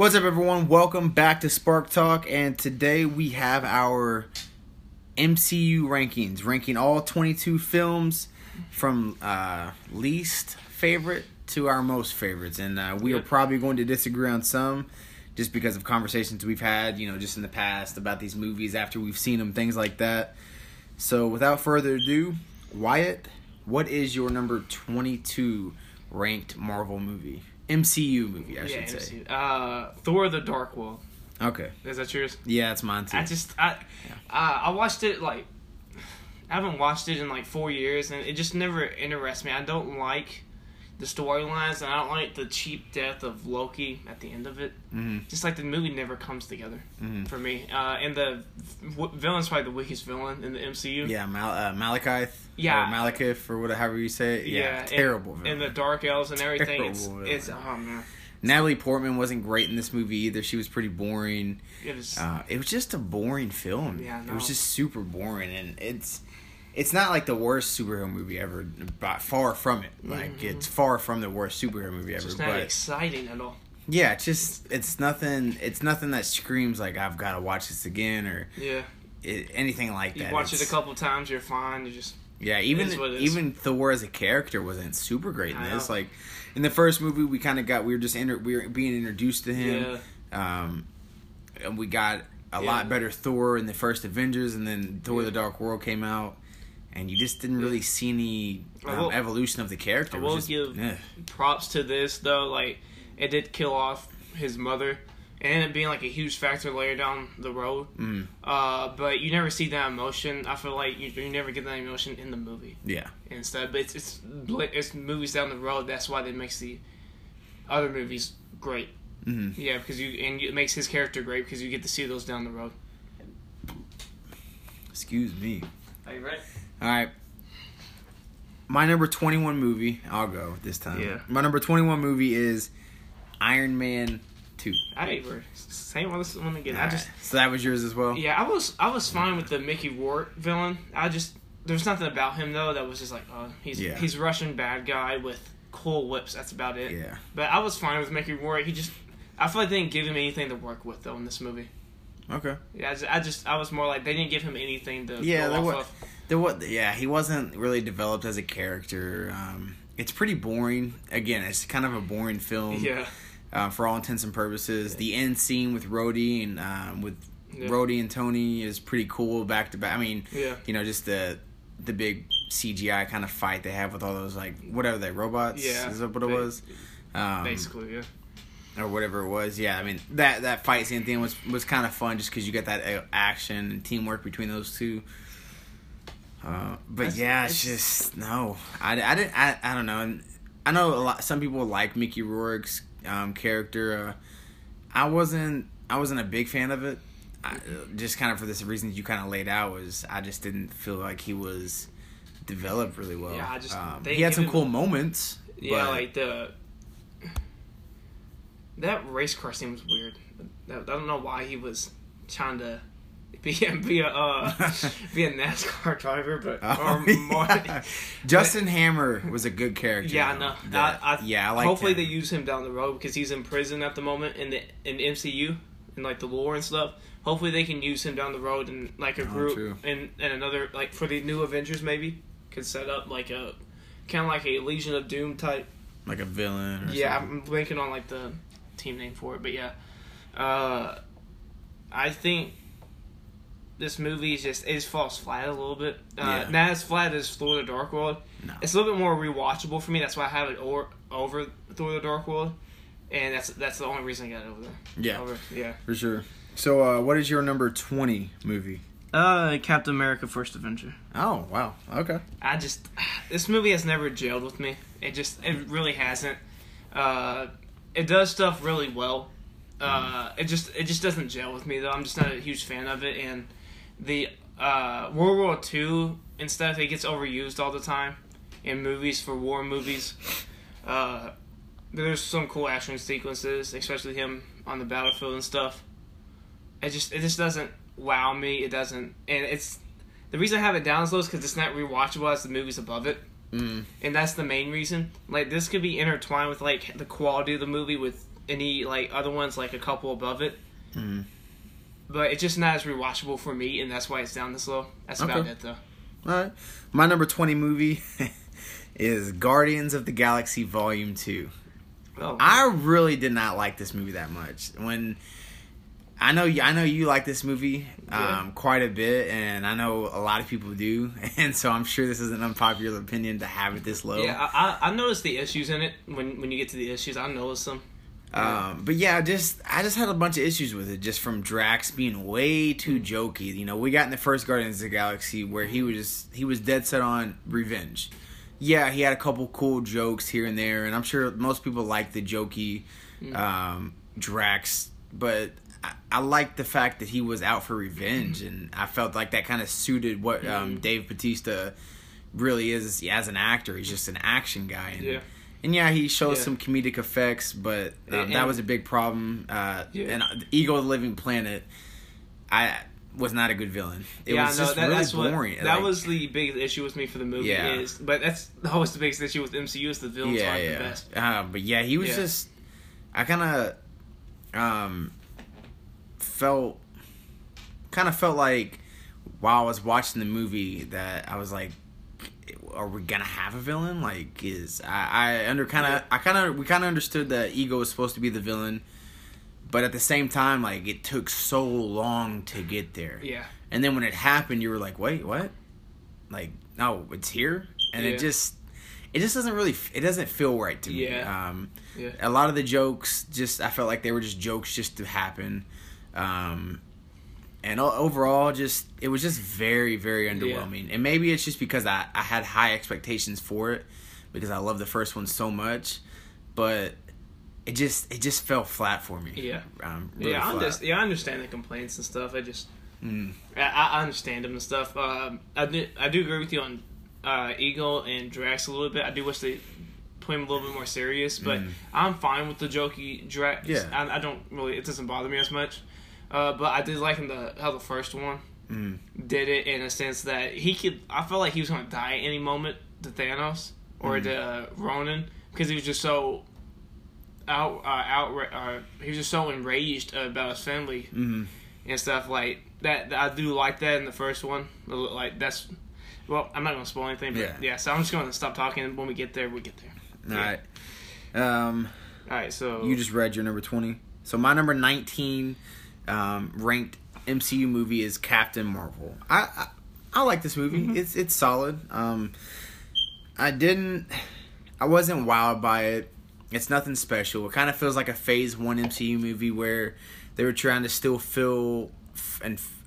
What's up, everyone? Welcome back to Spark Talk, and today we have our MCU rankings, ranking all 22 films from least favorite to our most favorites, and we are probably going to disagree on some just because of conversations we've had, you know, just in the past about these movies after we've seen them, things like that. So without further ado, Wyatt, what is your number 22 ranked Marvel movie? MCU movie, I should say. Thor: The Dark World. Okay. Is that yours? Yeah, it's mine too. I watched it like, I haven't watched it in like 4 years, and it just never interests me. I don't like the storylines, and I don't like the cheap death of Loki at the end of it. Mm-hmm. Just like the movie never comes together for me. And the villain's probably the weakest villain in the MCU. Yeah, Malekith. Yeah, or Malekith, or whatever you say. Yeah, terrible villain. And the Dark Elves and everything. It's oh man. Natalie Portman wasn't great in this movie either. She was pretty boring. It was just a boring film. Yeah, no. It was just super boring, and it's not like the worst superhero movie ever. But far from it. Like it's far from the worst superhero movie ever. It's not exciting at all. Yeah, it's nothing that screams like I've got to watch this again or anything like that. You watch it a couple times, you're fine. You just even Thor as a character wasn't super great in this. Like in the first movie, we were being introduced to him. Yeah. And we got a lot better Thor in the first Avengers, and then Thor: The Dark World came out, and you just didn't really see any evolution of the character. I will give props to this though. Like it did kill off his mother. It ended up being like a huge factor later down the road. But you never see that emotion. I feel like you never get that emotion in the movie. Yeah. Instead, but it's movies down the road. That's why that makes the other movies great. Mm-hmm. Yeah, because it makes his character great because you get to see those down the road. Excuse me. Are you ready? All right. My number 21 movie. I'll go this time. Yeah. My number 21 movie is Iron Man 2. So that was yours as well? Yeah, I was fine with the Mickey Rourke villain. There's nothing about him though that was just like, oh, he's Russian bad guy with cool whips. That's about it. Yeah. But I was fine with Mickey Rourke. I feel like they didn't give him anything to work with though in this movie. Okay. Yeah, I was more like they didn't give him anything to he wasn't really developed as a character. It's pretty boring. Again, it's kind of a boring film. Yeah. For all intents and purposes, the end scene with Rhodey and Rhodey and Tony is pretty cool back to back. I mean, just the big CGI kind of fight they have with all those like whatever they robots is that what it was, basically or whatever it was. Yeah, I mean that fight scene thing was kind of fun just because you got that action and teamwork between those two. I don't know. And I know some people like Mickey Rourke's character. I wasn't a big fan of it. Just kind of for this reason you kind of laid out was I just didn't feel like he was developed really well. Yeah, he had some cool moments. Yeah, but like that race car scene was weird. I don't know why he was trying to be a NASCAR driver, Justin Hammer was a good character. Yeah, though. No, that, I like. Hopefully they use him down the road because he's in prison at the moment in the MCU and like the lore and stuff. Hopefully they can use him down the road in like a group and another like for the new Avengers maybe could set up like a kind of like a Legion of Doom type, like a villain. I'm blanking on like the team name for it, but I think this movie is falls flat a little bit. Not as flat as Thor: The Dark World. No. It's a little bit more rewatchable for me. That's why I have it over Thor: The Dark World, and that's the only reason I got it over there. Yeah, for sure. So, what is your number 20 movie? Captain America: First Avenger. Oh wow, okay. This movie has never gelled with me. It really hasn't. It does stuff really well. It just doesn't gel with me though. I'm just not a huge fan of it, and the World War II and stuff, it gets overused all the time in movies for war movies. There's some cool action sequences, especially him on the battlefield and stuff. It just doesn't wow me. It doesn't, and it's the reason I have it down as low is because it's not rewatchable as the movies above it, and that's the main reason. Like this could be intertwined with like the quality of the movie with any like other ones like a couple above it. Mm. But it's just not as rewatchable for me, and that's why it's down this low. That's okay. About it, though. All right. My number 20 movie is Guardians of the Galaxy Volume 2. Oh, I really did not like this movie that much. When I know you like this movie quite a bit, and I know a lot of people do, and so I'm sure this is an unpopular opinion to have it this low. Yeah, I noticed the issues in it. When you get to the issues, I noticed them. But yeah, I just had a bunch of issues with it, just from Drax being way too jokey. You know, we got in the first Guardians of the Galaxy where he was dead set on revenge. Yeah, he had a couple cool jokes here and there, and I'm sure most people like the jokey Drax, but I liked the fact that he was out for revenge, and I felt like that kind of suited what Dave Bautista really is as an actor. He's just an action guy, and yeah. And yeah, he shows some comedic effects, but that was a big problem. And Ego the Living Planet, I was not a good villain. It was really boring. That was the biggest issue with me for the movie. Yeah. But that's always the biggest issue with MCU is the villains aren't the best. But yeah, he was just... I kind of felt like while I was watching the movie that I was like, are we gonna have a villain? Like, we kind of understood that Ego was supposed to be the villain, but at the same time, like, it took so long to get there. Yeah. And then when it happened, you were like, wait, what? Like, no, it's here, and it just doesn't really. It doesn't feel right to me. Yeah. A lot of the jokes, I felt like they were just jokes just to happen. And overall, it was just very, very underwhelming. Yeah. And maybe it's just because I had high expectations for it because I love the first one so much, but it just fell flat for me. Yeah, really flat. I understand the complaints and stuff. I understand them and stuff. I do agree with you on Eagle and Drax a little bit. I do wish they play him a little bit more serious, but I'm fine with the jokey Drax. Yeah. I don't really. It doesn't bother me as much. But I did like how the first one did it in a sense that he could. I felt like he was going to die at any moment to Thanos or to Ronan because he was just so he was just so enraged about his family and stuff like that. I do like that in the first one. Like that's I'm not going to spoil anything. But yeah. So I'm just going to stop talking. When we get there, we get there. All right. All right. So you just read your number 20. So my number 19. Ranked MCU movie is Captain Marvel. I like this movie. It's solid. I wasn't wowed by it. It's nothing special. It kind of feels like a Phase 1 MCU movie where they were trying to still fill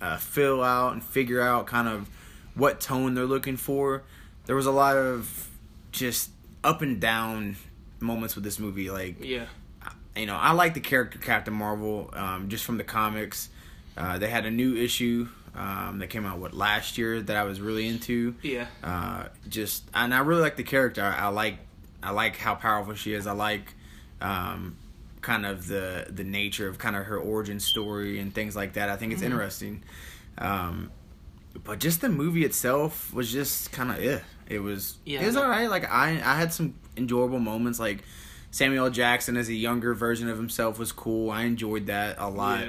out and figure out kind of what tone they're looking for. There was a lot of just up and down moments with this movie. You know, I like the character Captain Marvel, just from the comics. They had a new issue that came out last year that I was really into. Yeah. And I really like the character. I like how powerful she is. I like kind of the nature of kind of her origin story and things like that. I think it's interesting. But just the movie itself was just kind of It was all right. Like I had some enjoyable moments. Like Samuel L. Jackson as a younger version of himself was cool. I enjoyed that a lot.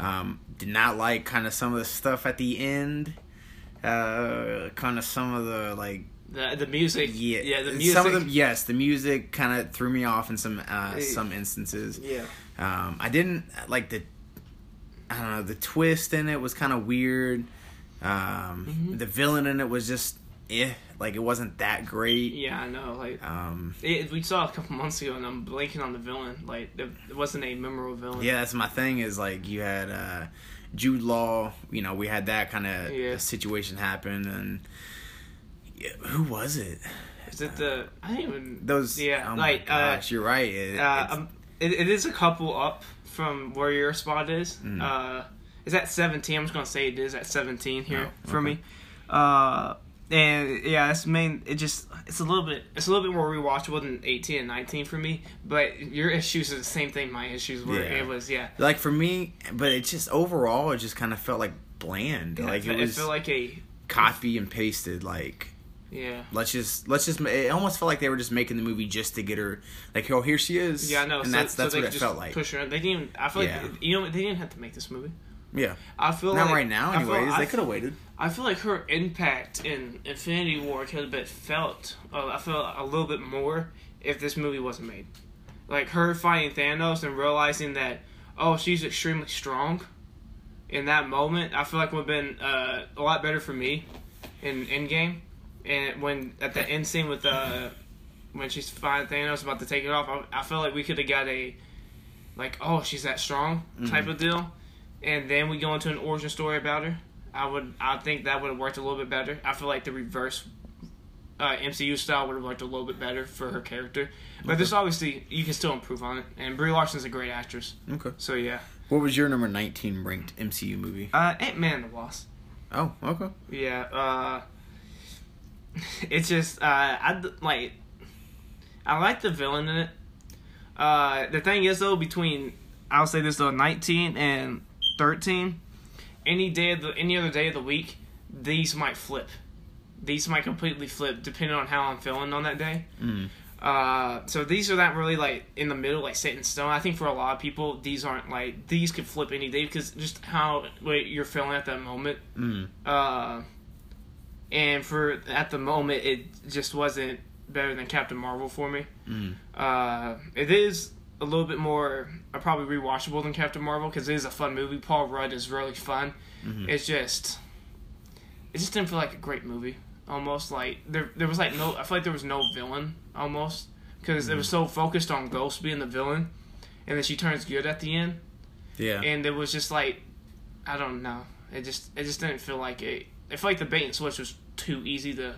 Yeah. Did not like kind of some of the stuff at the end. Kind of some of the like the music. Yeah, the music. Some of them, yes, the music kind of threw me off in some instances. Yeah. I didn't like the twist in it was kind of weird. The villain in it was just it wasn't that great. Yeah, I know. Like, we saw it a couple months ago, and I'm blanking on the villain. Like, it wasn't a memorable villain. Yeah, that's my thing. Is like you had Jude Law. You know, we had that kind of situation happen, and who was it? Is it the? I didn't even those. Yeah, oh like my gosh, you're right. It is a couple up from where your spot is. Is that 17? I'm just gonna say it is at 17 here for me. And yeah, that's main. It's a little bit more rewatchable than 18 and 19 for me. But your issues are the same thing my issues were. Yeah. It was like for me, but it just overall it just kind of felt like bland. Yeah, like it felt like a copy and pasted. Like Yeah. Let's just. It almost felt like they were just making the movie just to get her. Like, oh, here she is. Yeah, I know. And that's what it felt like. Push her. They didn't. Even, I feel like they didn't have to make this movie. Yeah. I feel not like, right now. Anyways, they could have waited. I feel like her impact in Infinity War could have been felt. I feel a little bit more if this movie wasn't made. Like her fighting Thanos and realizing that, oh, she's extremely strong. In that moment, I feel like it would have been a lot better for me in Endgame. And when at the end scene with when she's fighting Thanos about to take it off, I feel like we could have got a like, oh, she's that strong type of deal, and then we go into an origin story about her. I think that would have worked a little bit better. I feel like the reverse MCU style would have worked a little bit better for her character. But There's obviously you can still improve on it, and Brie Larson's a great actress. Okay. So yeah. What was your number 19 ranked MCU movie? Ant-Man and the Wasp. Oh, okay. Yeah. It's just I like the villain in it. The thing is though, between I'll say this though, 19 and 13, any other day of the week, these might flip. These might completely flip depending on how I'm feeling on that day. So these are not really like in the middle, like set in stone. I think for a lot of people, these aren't like these could flip any day because just how you're feeling at that moment. And for at the moment, it just wasn't better than Captain Marvel for me. It is a little bit more probably rewatchable than Captain Marvel because it is a fun movie. Paul Rudd is really fun. It just didn't feel like a great movie. Almost like there was like no. I feel like there was no villain almost because it was so focused on Ghost being the villain, and then she turns good at the end. Yeah. And it was just like, I don't know. It just didn't feel like it. I feel like the bait and switch was too easy to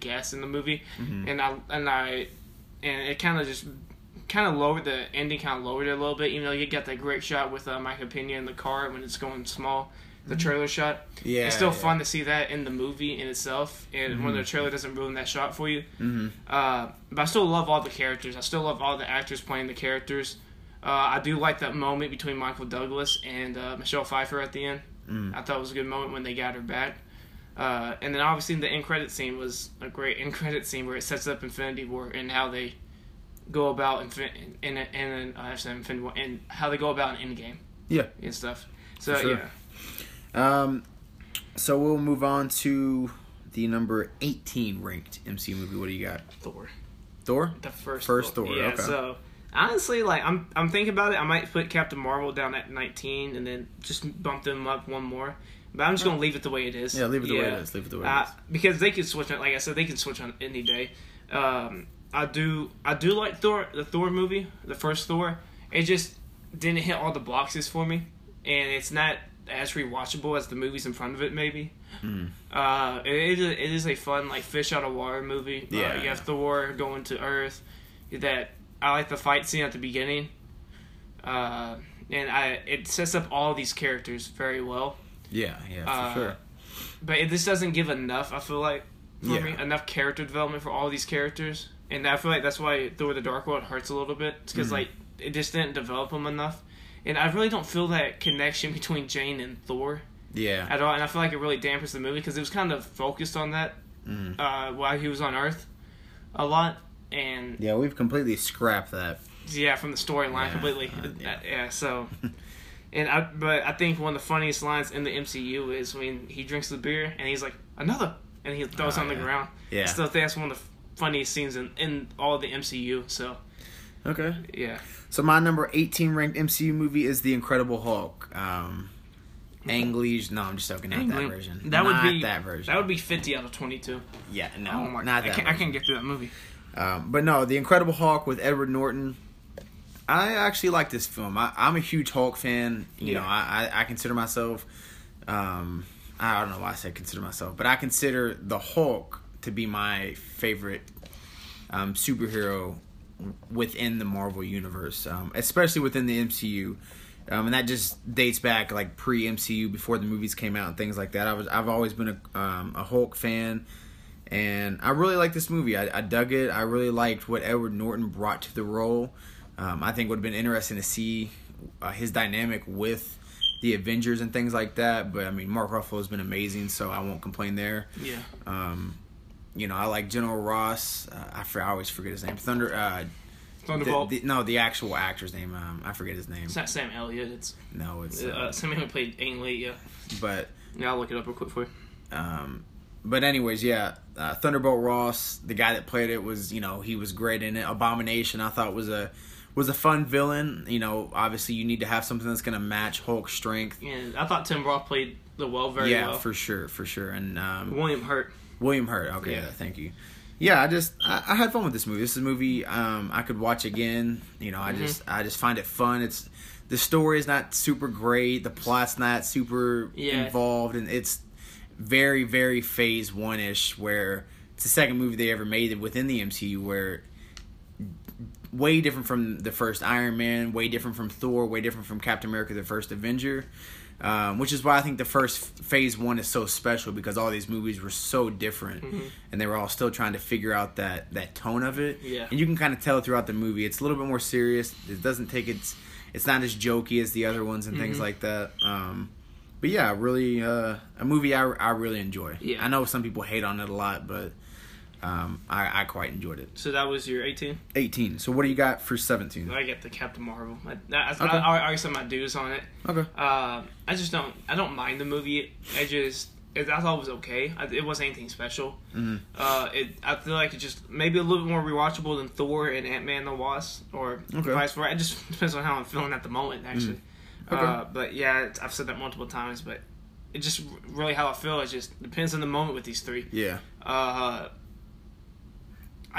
guess in the movie, and it kind of lowered the ending, kind of lowered it a little bit. Even though you got that great shot with Michael Pena in the car when it's going small, the trailer shot. Yeah, it's still fun to see that in the movie in itself, and when the trailer doesn't ruin that shot for you. But I still love all the characters. I still love all the actors playing the characters. I do like that moment between Michael Douglas and Michelle Pfeiffer at the end. I thought it was a good moment when they got her back. And then obviously the end credit scene was a great end credit scene where it sets up Infinity War and how they go about Infinity War and how they go about an Endgame. Yeah. And stuff. So, sure. Yeah. So we'll move on to the number 18 ranked MCU movie. What do you got? Thor. Thor? The first Thor. Yeah, okay. So honestly, like I'm thinking about it. I might put Captain Marvel down at 19 and then just bump them up one more. But I'm just gonna leave it the way it is. Yeah, leave it the way it is. Leave it the way it is. Because they can switch on. Like I said, they can switch on any day. I do like Thor, the Thor movie, the first Thor. It just didn't hit all the boxes for me, and it's not as rewatchable as the movies in front of it. Maybe. It is a fun like fish out of water movie. Yeah. You have Thor going to Earth. I like the fight scene at the beginning, and it sets up all these characters very well. Yeah, for sure. But this doesn't give enough. I feel like for me enough character development for all these characters, and I feel like that's why Thor: The Dark World hurts a little bit because like it just didn't develop them enough, and I really don't feel that connection between Jane and Thor. Yeah. At all, and I feel like it really dampens the movie because it was kind of focused on that while he was on Earth, a lot. And yeah, we've completely scrapped that. Yeah, from the storyline completely. So, but I think one of the funniest lines in the MCU is when he drinks the beer and he's like another, and he throws on the ground. Yeah, I still think that's one of the funniest scenes in all of the MCU. So, okay, yeah. So my number 18 ranked MCU movie is The Incredible Hulk. Ang Lee's... No, I'm just joking. Not that version. That would be 50 out of 22. Yeah, no, I can't get through that movie. But no, The Incredible Hulk with Edward Norton. I actually like this film. I'm a huge Hulk fan. You know, I consider myself... I don't know why I said consider myself, but I consider the Hulk to be my favorite superhero within the Marvel Universe, especially within the MCU. And that just dates back like pre-MCU, before the movies came out and things like that. I've always been a Hulk fan. And I really liked this movie. I dug it. I really liked what Edward Norton brought to the role. I think it would have been interesting to see his dynamic with the Avengers and things like that. But I mean, Mark Ruffalo's been amazing, so I won't complain there. Yeah. You know, I like General Ross. I always forget his name. Thunderbolt. The actual actor's name. I forget his name. It's not Sam Elliott. Sam Elliott played Aang Lee. Yeah. But yeah, I'll look it up real quick for you. But anyways, yeah, Thunderbolt Ross, the guy that played it was, you know, he was great in it. Abomination, I thought was a fun villain. You know, obviously you need to have something that's going to match Hulk's strength. And I thought Tim Roth played the well. Yeah, for sure. And William Hurt. Okay, yeah. Thank you. Yeah, I had fun with this movie. This is a movie I could watch again. You know, I just find it fun. It's the story is not super great. The plot's not super involved, and it's very, very phase one-ish, where it's the second movie they ever made within the MCU, where way different from the first Iron Man, way different from Thor, way different from Captain America, the first Avenger, which is why I think the first phase one is so special, because all these movies were so different, and they were all still trying to figure out that tone of it, and you can kind of tell throughout the movie, it's a little bit more serious, it doesn't take it's not as jokey as the other ones and things like that, but yeah, really, a movie I really enjoy. Yeah. I know some people hate on it a lot, but I quite enjoyed it. So that was your 18? 18. So what do you got for 17? I got the Captain Marvel. I already said my dues on it. Okay. I don't mind the movie. I thought it was okay. It wasn't anything special. Mm-hmm. I feel like it just maybe a little bit more rewatchable than Thor and Ant-Man and the Wasp, or vice versa. It just depends on how I'm feeling at the moment, actually. Mm-hmm. Okay. But yeah, I've said that multiple times, but it just really how I feel. It just depends on the moment with these three. Yeah. I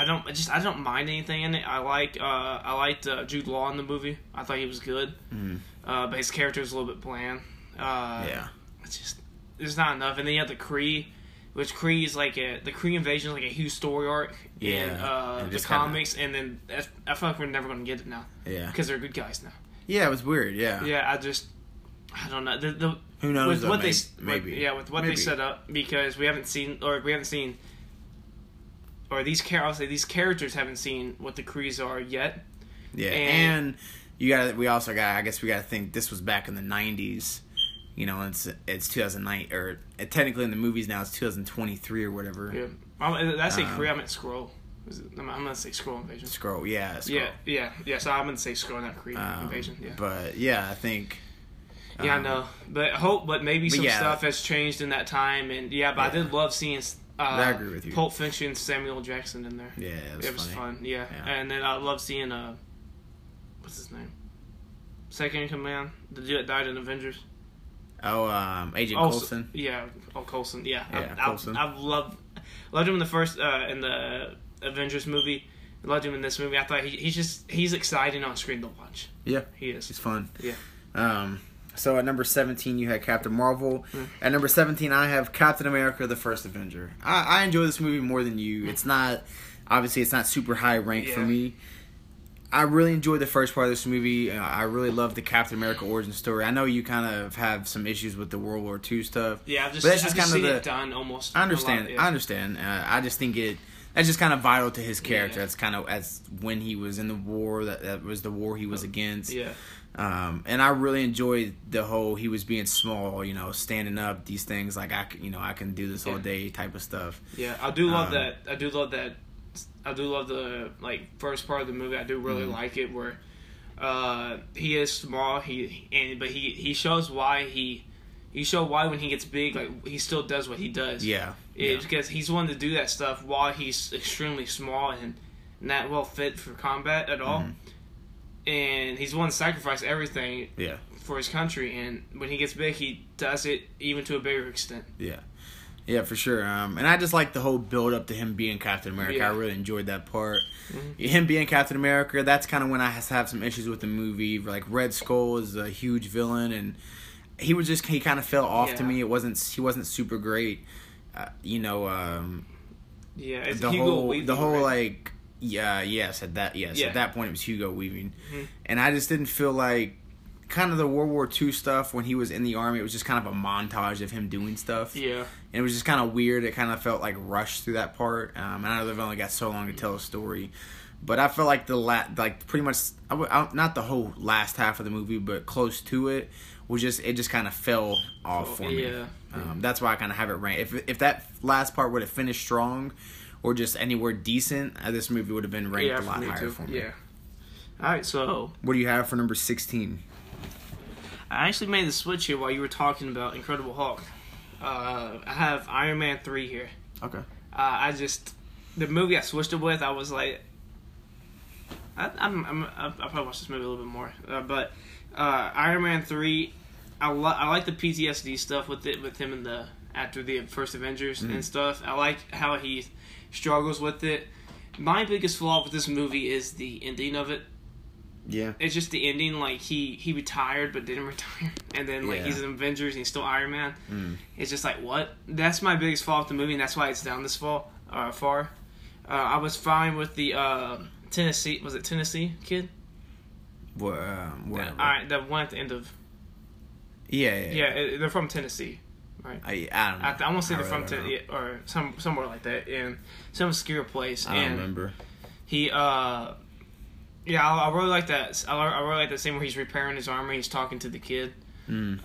don't mind anything in it. I liked Jude Law in the movie. I thought he was good. Mm-hmm. But his character was a little bit bland. Yeah. It's just there's not enough. And then you have the Kree, which Kree is like the Kree invasion is like a huge story arc in the comics, and then I feel like we're never going to get it now. Yeah. Because they're good guys now. Yeah, it was weird, yeah. Yeah, I don't know. Who knows, with what they set up, because these characters haven't seen what the Krees are yet. Yeah, and we gotta think this was back in the 90s, you know, it's 2009, or technically in the movies now it's 2023 or whatever. Yeah, I say Kree, I meant Skrull. I'm gonna say Skrull invasion. Skrull, yeah. Skrull. Yeah. So I'm gonna say Skrull, not Kree invasion. Yeah. But yeah, I think. Yeah, I know. But maybe some stuff has changed in that time, and I did love seeing. I agree with you. Pulp Fiction, Samuel Jackson in there. Yeah, it was fun. Yeah, and then I love seeing what's his name? Second in command, the dude that died in Avengers. Oh, Agent Coulson. Yeah. Oh, Coulson. Yeah. Yeah. Coulson. I've loved him in the first in the Avengers movie. I loved him in this movie. I thought he's exciting on screen to watch. Yeah, he is. He's fun. Yeah. So at number 17 you had Captain Marvel. Mm. At number 17 I have Captain America: The First Avenger. I enjoy this movie more than you. Mm. It's not super high ranked for me. I really enjoyed the first part of this movie. I really love the Captain America origin story. I know you kind of have some issues with the World War II stuff. Yeah, I've just seen it done almost. I understand. I understand. I just think it. That's just kind of vital to his character. Yeah. That's kind of as when he was in the war. That was the war he was against. Yeah. And I really enjoyed the whole he was being small, you know, standing up, these things like I can do this all day type of stuff. Yeah, I do love that. I do love the first part of the movie. I do really like it where he is small. He shows why when he gets big, like he still does what he does. Yeah, it's because he's wanted to do that stuff while he's extremely small and not well fit for combat at all. Mm-hmm. And he's willing to sacrifice everything for his country. And when he gets big, he does it even to a bigger extent. Yeah, yeah, for sure. And I just like the whole build up to him being Captain America. Yeah. I really enjoyed that part. Mm-hmm. Him being Captain America. That's kind of when I have some issues with the movie. Like Red Skull is a huge villain and. He kind of fell off to me. He wasn't super great, it's the Hugo whole Weaving, the whole right? like yeah yes at that yes yeah. at that point it was Hugo Weaving, and I just didn't feel like kind of the World War II stuff when he was in the army. It was just kind of a montage of him doing stuff. Yeah, and it was just kind of weird. It kind of felt like rushed through that part. And I know they've only got so long to tell a story. But I feel like the pretty much not the whole last half of the movie, but close to it, was just kind of fell off for me. Yeah. That's why I kind of have it ranked. If that last part would have finished strong, or just anywhere decent, this movie would have been ranked a lot higher for me. Yeah. All right. So what do you have for number 16? I actually made the switch here while you were talking about Incredible Hulk. I have Iron Man 3 here. Okay. The movie I switched it with, I was like, I probably watched this movie a little bit more, but Iron Man 3, I like the PTSD stuff with him and after the first Avengers and stuff. I like how he struggles with it. My biggest flaw with this movie is the ending of it. Yeah, it's just the ending. Like he retired but didn't retire, and then he's in Avengers and he's still Iron Man. Mm. It's just like, what? That's my biggest flaw with the movie, and that's why it's down this far. I was fine with the Tennessee. Was it Tennessee kid? What? All right, the one at the end of. Yeah, they're from Tennessee, right? I don't know. I want to say they're really from Tennessee or somewhere like that in some obscure place. I don't remember. He I really like that. I really like that scene where he's repairing his armor. He's talking to the kid. Mm.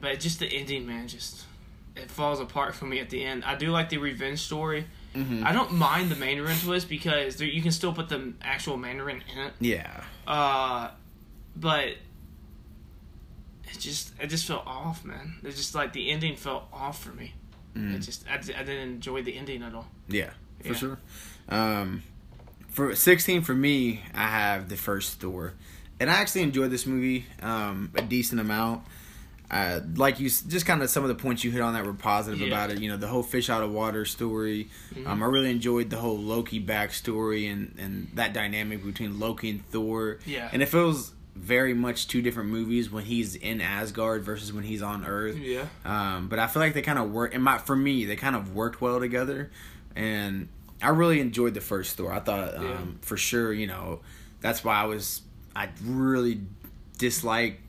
But just the ending, man, it falls apart for me at the end. I do like the revenge story. Mm-hmm. I don't mind the Mandarin twist because you can still put the actual Mandarin in it. Yeah. But it just felt off, man. It's just like the ending felt off for me. Mm. I didn't enjoy the ending at all. Yeah, for sure. For 16 for me, I have the first Thor, and I actually enjoyed this movie a decent amount. Like you, just kind of some of the points you hit on that were positive about it. You know, the whole fish out of water story. Mm-hmm. I really enjoyed the whole Loki backstory and that dynamic between Loki and Thor. Yeah. And it feels very much two different movies when he's in Asgard versus when he's on Earth. Yeah. But I feel like they kind of work. For me, they kind of worked well together, and I really enjoyed the first Thor. I thought for sure, you know, that's why I really disliked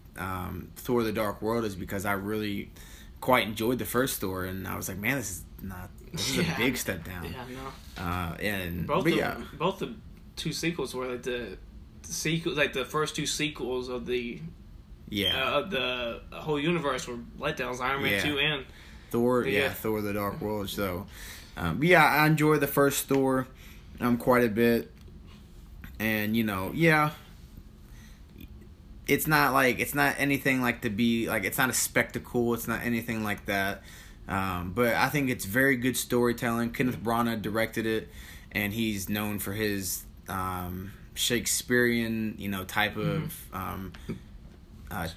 Thor: The Dark World, is because I really quite enjoyed the first Thor, and I was like, man, this is a big step down. Yeah, no. And both the two sequels were like the first two sequels of the whole universe were letdowns. Iron Man 2 and Thor. Yeah, Thor: The Dark World. So. I enjoyed the first Thor quite a bit. And, you know, it's not a spectacle. It's not anything like that. But I think it's very good storytelling. Kenneth Branagh directed it, and he's known for his Shakespearean, you know, type of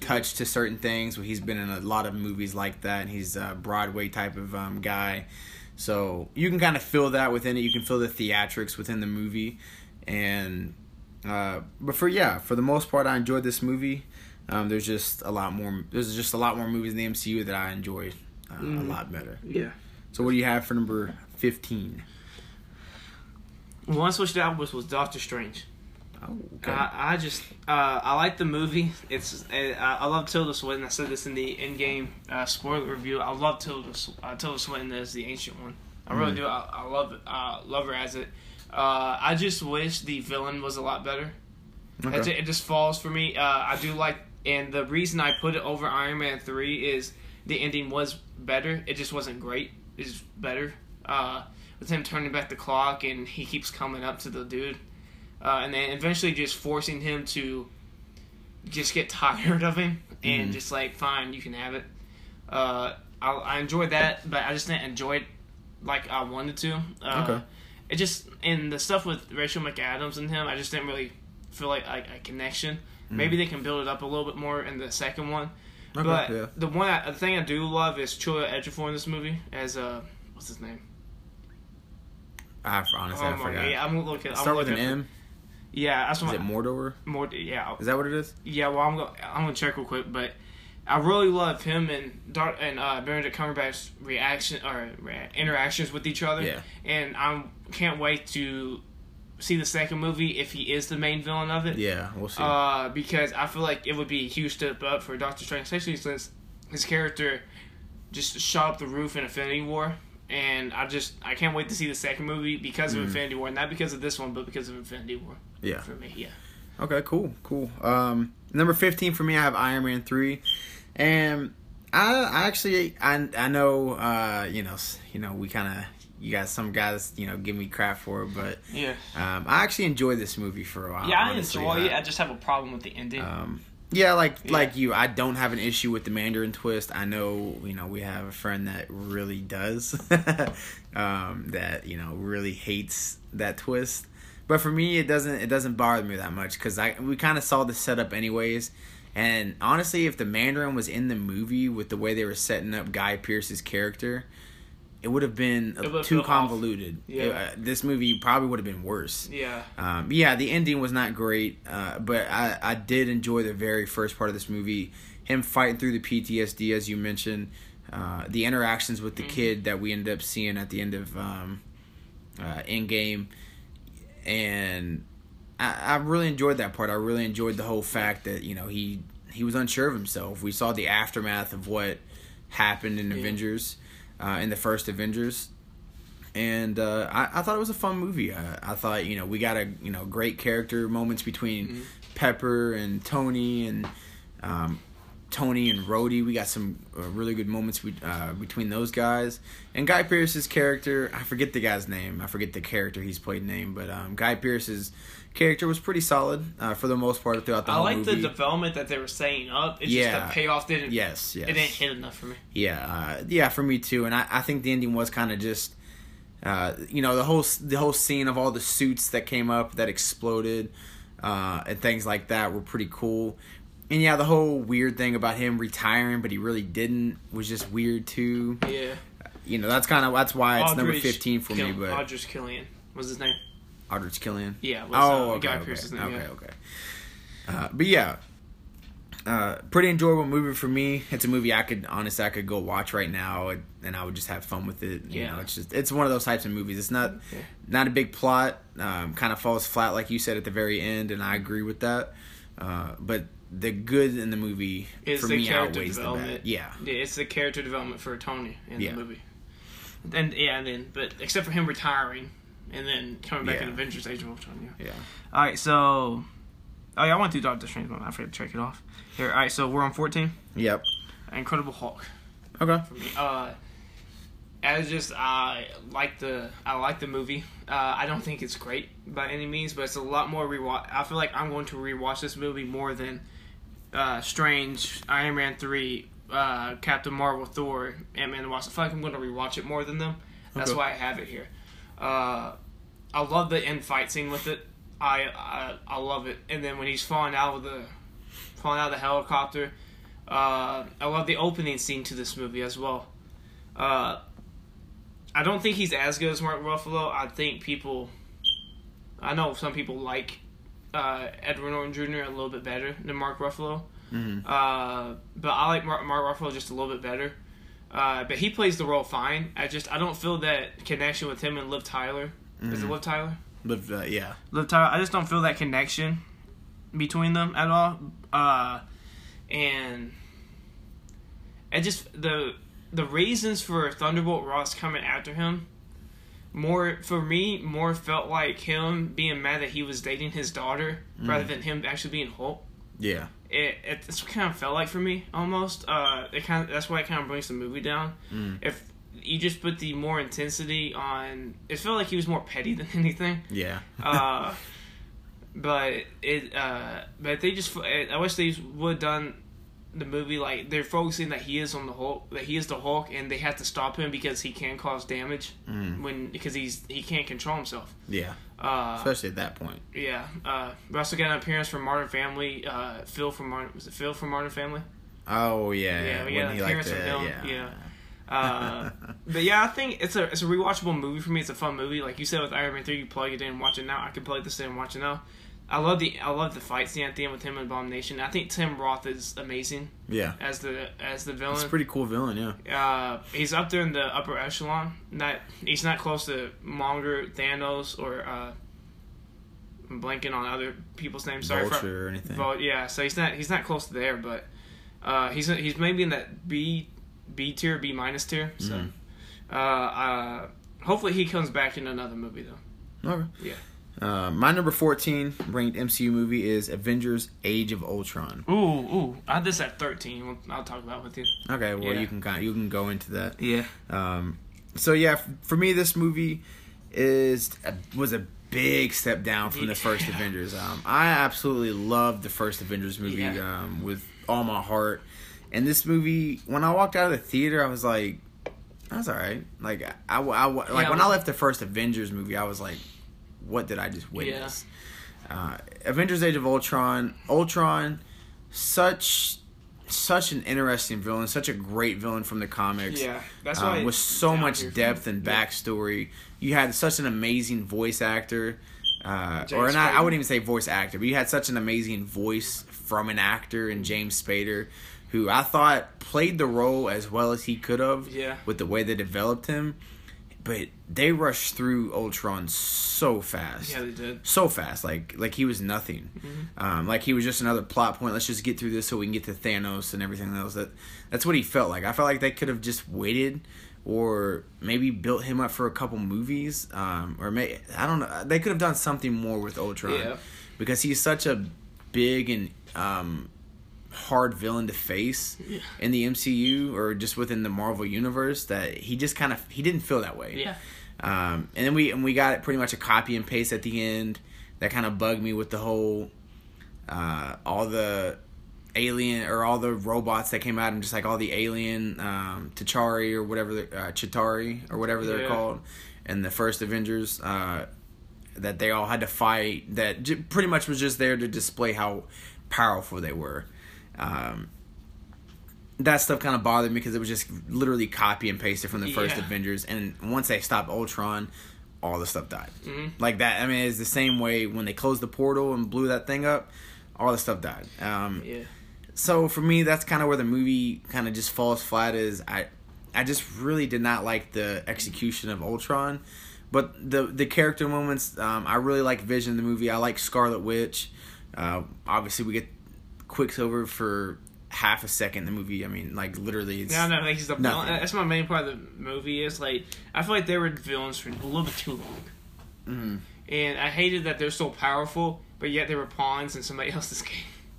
touch to certain things. He's been in a lot of movies like that, and he's a Broadway type of guy. So you can kind of feel that within it. You can feel the theatrics within the movie, but for the most part, I enjoyed this movie. There's just a lot more movies in the MCU that I enjoyed a lot better. Yeah. So what do you have for number 15? One I switched out was Doctor Strange. Oh, okay. I like the movie. I love Tilda Swinton. I said this in the Endgame spoiler review. I love Tilda Swinton as the Ancient One. I really do. I love it. Love her as it. I just wish the villain was a lot better. Okay. It just falls for me. I do like, and the reason I put it over Iron Man 3 is the ending was better. It just wasn't great. It's just better. With him turning back the clock and he keeps coming up to the dude. And then eventually just forcing him to just get tired of him and just like, fine, you can have it. I enjoyed that, but I just didn't enjoy it like I wanted to. Okay. It just, and the stuff with Rachel McAdams and him, I just didn't really feel like a connection. Mm. Maybe they can build it up a little bit more in the second one. Okay, but the thing I do love is Troy Edgerton in this movie as, what's his name? I forgot. Yeah, I'm looking. Start with an M. Yeah, that's what. Is it Mordor? Yeah. Is that what it is? Yeah. Well, I'm gonna check real quick, but I really love him and Benedict Cumberbatch's interactions with each other. Yeah. And I can't wait to see the second movie if he is the main villain of it. Yeah, we'll see. Because I feel like it would be a huge step up for Doctor Strange, especially since his character just shot up the roof in Infinity War. And I can't wait to see the second movie because of Infinity War. Not because of this one, but because of Infinity War. Yeah. For me, yeah. Okay, cool. Number 15 for me, I have Iron Man 3. And I actually know, we kind of, you got some guys, give me crap for it, but yeah. I actually enjoyed this movie for a while. Yeah, I honestly enjoy it. I just have a problem with the ending. Like you, I don't have an issue with the Mandarin twist. I know, we have a friend that really does, that, really hates that twist. But for me, it doesn't bother me that much because we kind of saw the setup anyways. And honestly, if the Mandarin was in the movie with the way they were setting up Guy Pearce's character, it would have been too convoluted. Yeah. This movie probably would have been worse. Yeah. The ending was not great, but I did enjoy the very first part of this movie. Him fighting through the PTSD, as you mentioned, the interactions with the kid that we end up seeing at the end of Endgame, and I really enjoyed that part. I really enjoyed the whole fact that he was unsure of himself. We saw the aftermath of what happened in Avengers. In the first Avengers, and I thought it was a fun movie. I thought we got great character moments between Pepper and Tony, and Tony and Rhodey. We got some really good moments between those guys and Guy Pearce's character. I forget the guy's name. I forget the character he's played name, but Guy Pearce's character was pretty solid for the most part throughout the whole movie. I like the development that they were setting up. It's just the payoff didn't. Yes. It didn't hit enough for me. Yeah, for me too. And I think the ending was kind of just, the whole scene of all the suits that came up that exploded, and things like that were pretty cool. And yeah, the whole weird thing about him retiring, but he really didn't, was just weird too. Yeah. That's why it's number 15 for me. But Aldrich Killian was his name. Aldrich Killian? Yeah. Guy Pearce's name. Okay. Pretty enjoyable movie for me. It's a movie I could go watch right now, and I would just have fun with it. Yeah. It's one of those types of movies. It's not a big plot. Kind of falls flat, like you said, at the very end, and I agree with that. But the good in the movie, outweighs the bad. Yeah, it's the character development for Tony in the movie. But except for him retiring, and then coming back in Avengers Age of Ultron. Yeah. All right, so... Oh, yeah, I want to do Doctor Strange, but I forgot to check it off. Here, all right, so we're on 14. Yep. Incredible Hulk. Okay. For me. I like the movie. I don't think it's great by any means, but it's a lot more rewatch. I feel like I'm going to rewatch this movie more than Strange, Iron Man 3, Captain Marvel, Thor, Ant-Man and the Wasp. I feel like I'm going to rewatch it more than them. That's why I have it here. I love the end fight scene with it. I love it. And then when he's falling out of the helicopter, I love the opening scene to this movie as well. I don't think he's as good as Mark Ruffalo. I know some people like Edward Norton Jr. a little bit better than Mark Ruffalo. Mm-hmm. But I like Mark Ruffalo just a little bit better. But he plays the role fine. I don't feel that connection with him and Liv Tyler. Mm-hmm. Is it Liv Tyler? Liv Tyler. I just don't feel that connection between them at all. And it just the reasons for Thunderbolt Ross coming after him, more felt like him being mad that he was dating his daughter rather than him actually being Hulk. Yeah. It's what it kind of felt like for me, almost. That's why it kind of brings the movie down. Mm. If you just put the more intensity on... It felt like he was more petty than anything. Yeah. But they just... I wish they would have done... the movie, like, they're focusing that he is on the Hulk, and they have to stop him because he can cause damage because he can't control himself. Yeah, especially at that point. Yeah, we also got an appearance from Modern Family. Phil from Modern Family? Oh yeah, yeah, we got an appearance from him. Yeah. But yeah, I think it's a rewatchable movie for me. It's a fun movie, like you said with Iron Man 3. You plug it in, and watch it now. I can plug this in and watch it now. I love the fight scene at the end with him and Abomination. I think Tim Roth is amazing. Yeah. As the villain. He's a pretty cool villain, yeah. He's up there in the upper echelon. He's not close to Monger, Thanos, or I'm blanking on other people's names. Sorry, Vulture or anything. So he's not close to there, but he's maybe in that B tier, B minus tier. So Hopefully he comes back in another movie, though. All right. Yeah. My number 14 ranked MCU movie is Avengers Age of Ultron. Ooh. I had this at 13. I'll talk about it with you. Okay, well, yeah. you can go into that. Yeah. For me, this movie was a big step down from the first Avengers. I absolutely loved the first Avengers movie with all my heart. And this movie, when I walked out of the theater, I was like, that's all right. Like, when I left the first Avengers movie, I was like, what did I just witness? Yeah. Avengers Age of Ultron. Ultron, such an interesting villain, such a great villain from the comics. Yeah, that's why. With so much depth and backstory. You had such an amazing voice actor. I wouldn't even say voice actor, but you had such an amazing voice from an actor in James Spader, who I thought played the role as well as he could have with the way they developed him. But they rushed through Ultron so fast. Yeah, they did. So fast. Like he was nothing. Mm-hmm. Like he was just another plot point. Let's just get through this so we can get to Thanos and everything else. That's what he felt like. I felt like they could have just waited or maybe built him up for a couple movies. I don't know. They could have done something more with Ultron. Yeah. Because he's such a big and hard villain to face in the MCU or just within the Marvel universe that he just kind of, he didn't feel that way. Yeah. And then we got pretty much a copy and paste at the end that kind of bugged me with the whole, all the alien or all the robots that came out and just like all the alien, Chitauri or whatever they're called in the first Avengers, that they all had to fight that pretty much was just there to display how powerful they were. That stuff kind of bothered me because it was just literally copy and pasted from the first Avengers, and once they stopped Ultron, all the stuff died. Mm-hmm. Like that, I mean, it's the same way when they closed the portal and blew that thing up, all the stuff died. So for me, that's kind of where the movie kind of just falls flat is I just really did not like the execution of Ultron, but the character moments, I really like Vision in the movie. I like Scarlet Witch. Obviously we get Quicksilver for half a second in the movie. I mean, like, literally, it's... No, he's the villain. That's my main part of the movie is, like, I feel like they were villains for a little bit too long. Mm-hmm. And I hated that they're so powerful, but yet they were pawns in somebody else's game.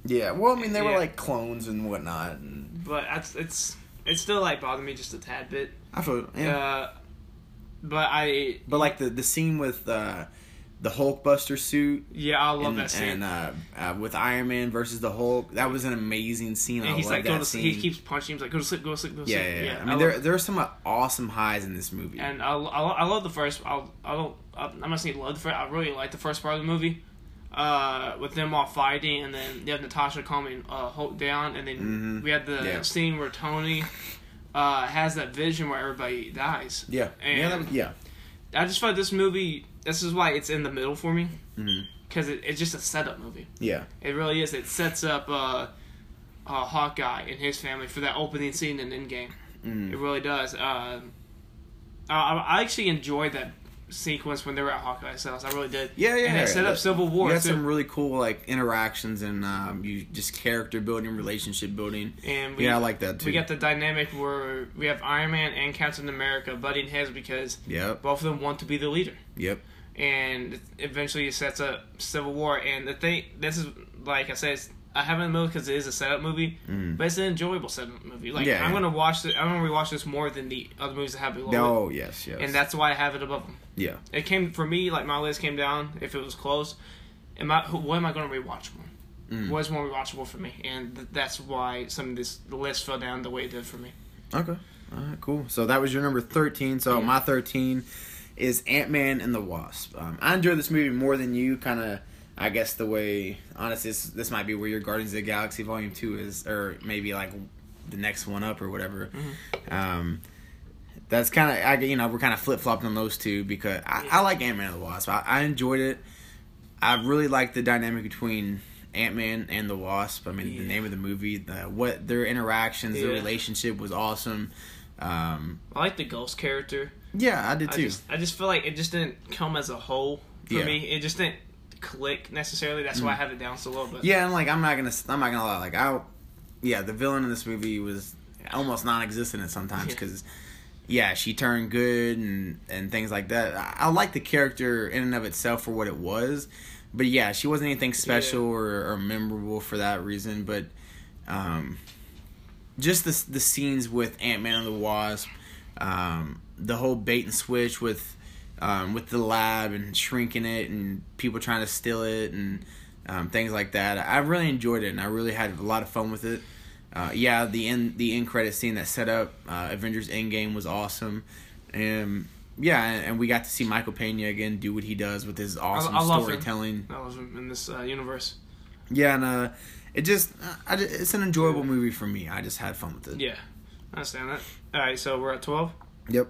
Yeah, well, I mean, they were, like, clones and whatnot. And... But it still, like, bothered me just a tad bit. I feel... Yeah. But, like, the scene with, the Hulkbuster suit. Yeah, I love that scene. And with Iron Man versus the Hulk, that was an amazing scene. And he's like, go to sleep. He keeps punching him. He's like, go to sleep. Yeah. I mean, there are some awesome highs in this movie. And I love the first. I'm not saying love the first. I really like the first part of the movie, with them all fighting, and then they have Natasha calming Hulk down, and then we had the scene where Tony has that vision where everybody dies. Yeah. And I just felt like this movie. This is why it's in the middle for me, because it's just a setup movie. Yeah, it really is. It sets up Hawkeye and his family for that opening scene in Endgame. Mm. It really does. I actually enjoyed that sequence when they were at Hawkeye's house. I really did. Yeah. And it set up Civil War. You had some really cool like interactions and you just character building, relationship building. And I like that too. We got the dynamic where we have Iron Man and Captain America butting heads because both of them want to be the leader. Yep. And eventually it sets up Civil War. And the thing, this is, like I said, I haven't moved because it is a setup movie, but it's an enjoyable setup movie. Like, I'm going to watch it. I'm going to rewatch this more than the other movies that have below it. Oh, yes. And that's why I have it above them. Yeah. It came, for me, like, my list came down, if it was close. What am I going to rewatch more? What's more rewatchable for me? And that's why some of this list fell down the way it did for me. Okay. All right, cool. So that was your number 13. So my 13... is Ant-Man and the Wasp. I enjoyed this movie more than you, kind of, I guess the way, honestly, this might be where your Guardians of the Galaxy Volume 2 is, or maybe, like, the next one up or whatever. Mm-hmm. That's kind of, we're kind of flip-flopping on those two, because I like Ant-Man and the Wasp. I enjoyed it. I really liked the dynamic between Ant-Man and the Wasp. I mean, the name of the movie, their interactions, their relationship was awesome. I like the Ghost character. Yeah, I did too. I just feel like it just didn't come as a whole for me. It just didn't click necessarily. That's why I have it down so low. But yeah, and like I'm not gonna lie. Like the villain in this movie was almost non-existent at sometimes because yeah, she turned good and things like that. I like the character in and of itself for what it was, but yeah, she wasn't anything special or memorable for that reason. But just the scenes with Ant-Man and the Wasp, the whole bait and switch with the lab and shrinking it and people trying to steal it and things like that. I really enjoyed it and I really had a lot of fun with it. Yeah, the end credit scene that set up Avengers Endgame was awesome, and yeah, and we got to see Michael Pena again do what he does with his awesome storytelling. I love him in this universe. Yeah, and it's an enjoyable movie for me. I just had fun with it. Yeah, I understand that. All right, so we're at 12. Yep.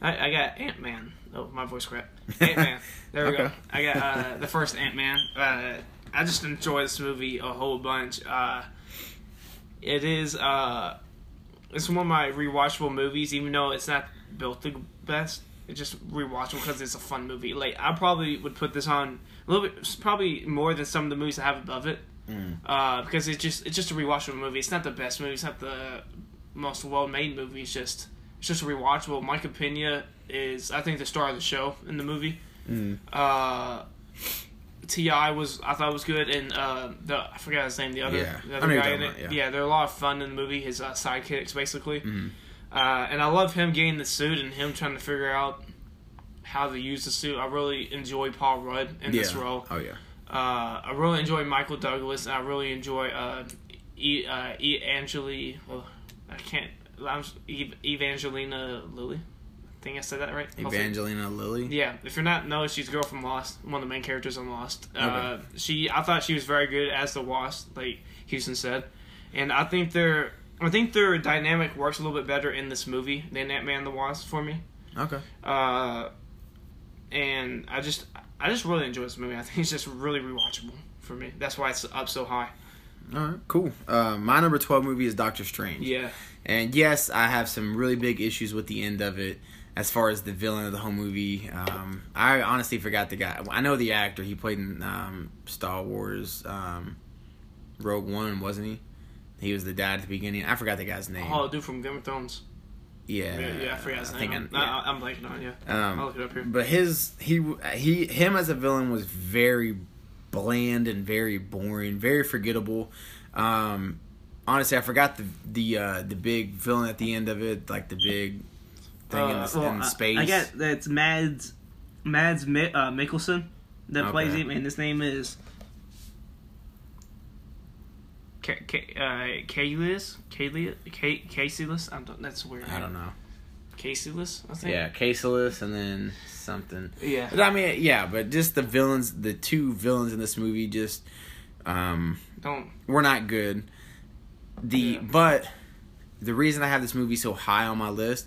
I got Ant-Man. Oh, my voice crap. Ant-Man. There we go. I got the first Ant-Man. I just enjoy this movie a whole bunch. It is it's one of my rewatchable movies, even though it's not built the best. It's just rewatchable because it's a fun movie. Like, I probably would put this on a little bit, probably more than some of the movies I have above it, because it's just a rewatchable movie. It's not the best movie. It's not the most well-made movie. It's just rewatchable. Michael Pena is, I think, the star of the show in the movie. T.I. I thought was good, and I forgot his name, the other guy in it. Yeah, they're a lot of fun in the movie, his sidekicks, basically. And I love him getting the suit and him trying to figure out how to use the suit. I really enjoy Paul Rudd in this role. Oh, yeah. I really enjoy Michael Douglas, and I really enjoy Evangeline Lilly. I think I said that right. Evangeline Lilly? Yeah. If you're not know, she's a girl from Lost, one of the main characters on Lost. Okay. I thought she was very good as the Wasp, like Houston said. And I think their dynamic works a little bit better in this movie than Ant-Man and the Wasp for me. Okay. And I just really enjoy this movie. I think it's just really rewatchable for me. That's why it's up so high. All right, cool. My number 12 movie is Doctor Strange. Yeah. And yes, I have some really big issues with the end of it. As far as the villain of the whole movie, I honestly forgot the guy. I know the actor. He played in Star Wars Rogue One, wasn't he? He was the dad at the beginning. I forgot the guy's name. Oh, dude from Game of Thrones. Yeah. Yeah, I forgot his name. I'm blanking on you. I'll look it up here. But him as a villain was very bland and very boring, very forgettable. Honestly, I forgot the big villain at the end of it, like the big thing in space. I guess that's Mads Mikkelsen that plays him, and his name is Kaylis. That's weird. I don't know. Kaylis, I think. Yeah, Kaylis, and then something. Yeah. But I mean, yeah, but just the two villains in this movie, just were not good. But the reason I have this movie so high on my list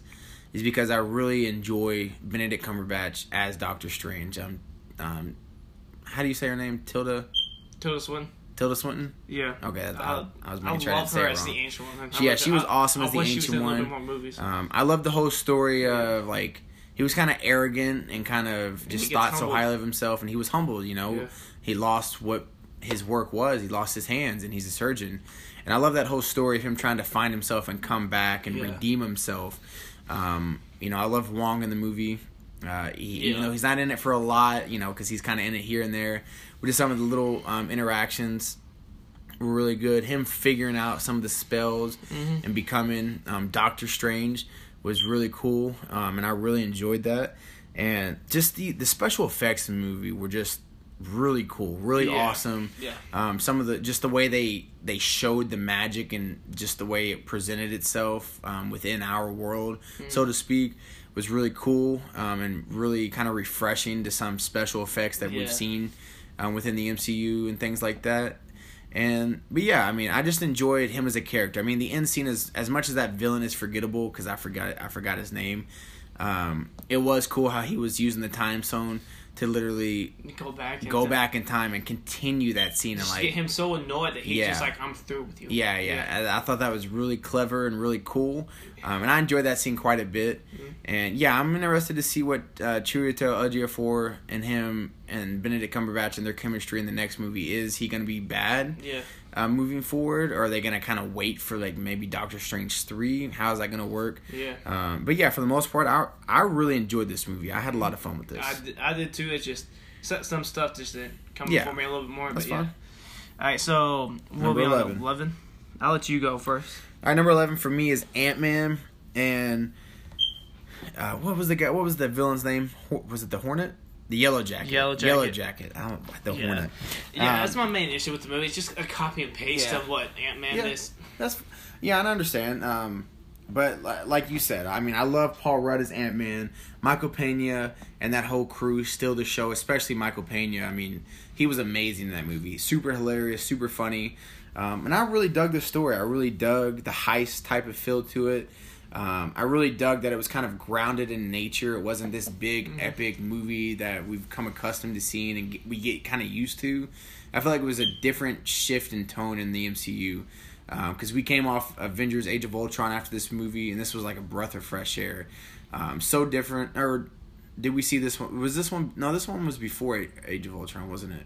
is because I really enjoy Benedict Cumberbatch as Doctor Strange. How do you say her name? Tilda Swinton. Yeah. Okay. I was trying to say it wrong. I love her as the Ancient One. She was awesome as the Ancient One. I love the whole story of like he was kind of arrogant and kind of just thought so highly of himself, and he was humbled. You know, he lost what his work was. He lost his hands, and he's a surgeon. And I love that whole story of him trying to find himself and come back and redeem himself. I love Wong in the movie. Even though he's not in it for a lot, because he's kind of in it here and there. But just some of the little interactions were really good. Him figuring out some of the spells and becoming Doctor Strange was really cool, and I really enjoyed that. And just the special effects in the movie were just really cool, really awesome. Yeah. Some of the way they showed the magic and just the way it presented itself within our world, so to speak, was really cool and really kind of refreshing to some special effects that we've seen within the MCU and things like that. I just enjoyed him as a character. I mean, the end scene is, as much as that villain is forgettable because I forgot his name. It was cool how he was using the time zone to literally go back in time and continue that scene and like get him so annoyed that he's just like, I'm through with you. I thought that was really clever and really cool, and I enjoyed that scene quite a bit. And I'm interested to see what Chiwetel Ejiofor and him and Benedict Cumberbatch and their chemistry in the next movie? Is he going to be bad? Yeah. Moving forward, or are they going to kind of wait for like maybe Doctor Strange 3? How is that going to work? Yeah. But yeah, for the most part, I really enjoyed this movie. I had a lot of fun with this. I did too. It's just some stuff just didn't come before me a little bit more. That's fine. Yeah. All right, so we'll be on 11. I'll let you go first. All right, number 11 for me is Ant-Man and what was the guy? What was the villain's name? Was it the Hornet? The Yellow Jacket. Yellow Jacket. I don't like the Hornet. Yeah, that's my main issue with the movie. It's just a copy and paste of what Ant-Man is. Yeah, I understand. But like you said, I mean, I love Paul Rudd as Ant-Man. Michael Pena and that whole crew steal the show, especially Michael Pena. I mean, he was amazing in that movie. Super hilarious, super funny. And I really dug the story. I really dug the heist type of feel to it. I really dug that it was kind of grounded in nature. It wasn't this big, epic movie that we've come accustomed to seeing and we get kind of used to. I feel like it was a different shift in tone in the MCU because we came off Avengers Age of Ultron after this movie, and this was like a breath of fresh air. So different. Or did we see this one? Was this one? No, this one was before Age of Ultron, wasn't it?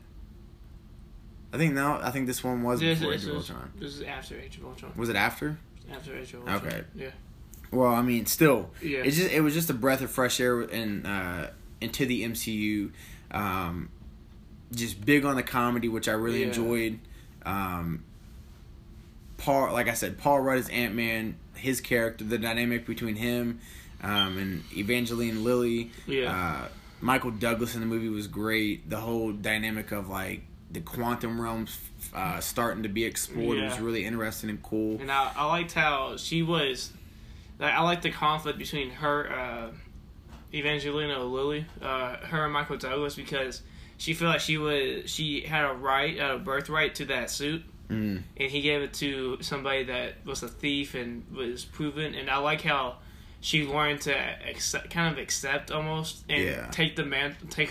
I think this one was before Age of Ultron. This is after Age of Ultron. Was it after? After Age of Ultron. Okay. Yeah. Well, I mean, still, it was just a breath of fresh air into the MCU. Just big on the comedy, which I really enjoyed. Paul Rudd is Ant-Man, his character, the dynamic between him and Evangeline Lilly. Yeah. Michael Douglas in the movie was great. The whole dynamic of like the quantum realms starting to be explored was really interesting and cool. And I liked how she was. I like the conflict between her, Evangelina Lilly, her and Michael Douglas, because she felt like she had a birthright to that suit, and he gave it to somebody that was a thief and was proven. And I like how she learned to accept almost and take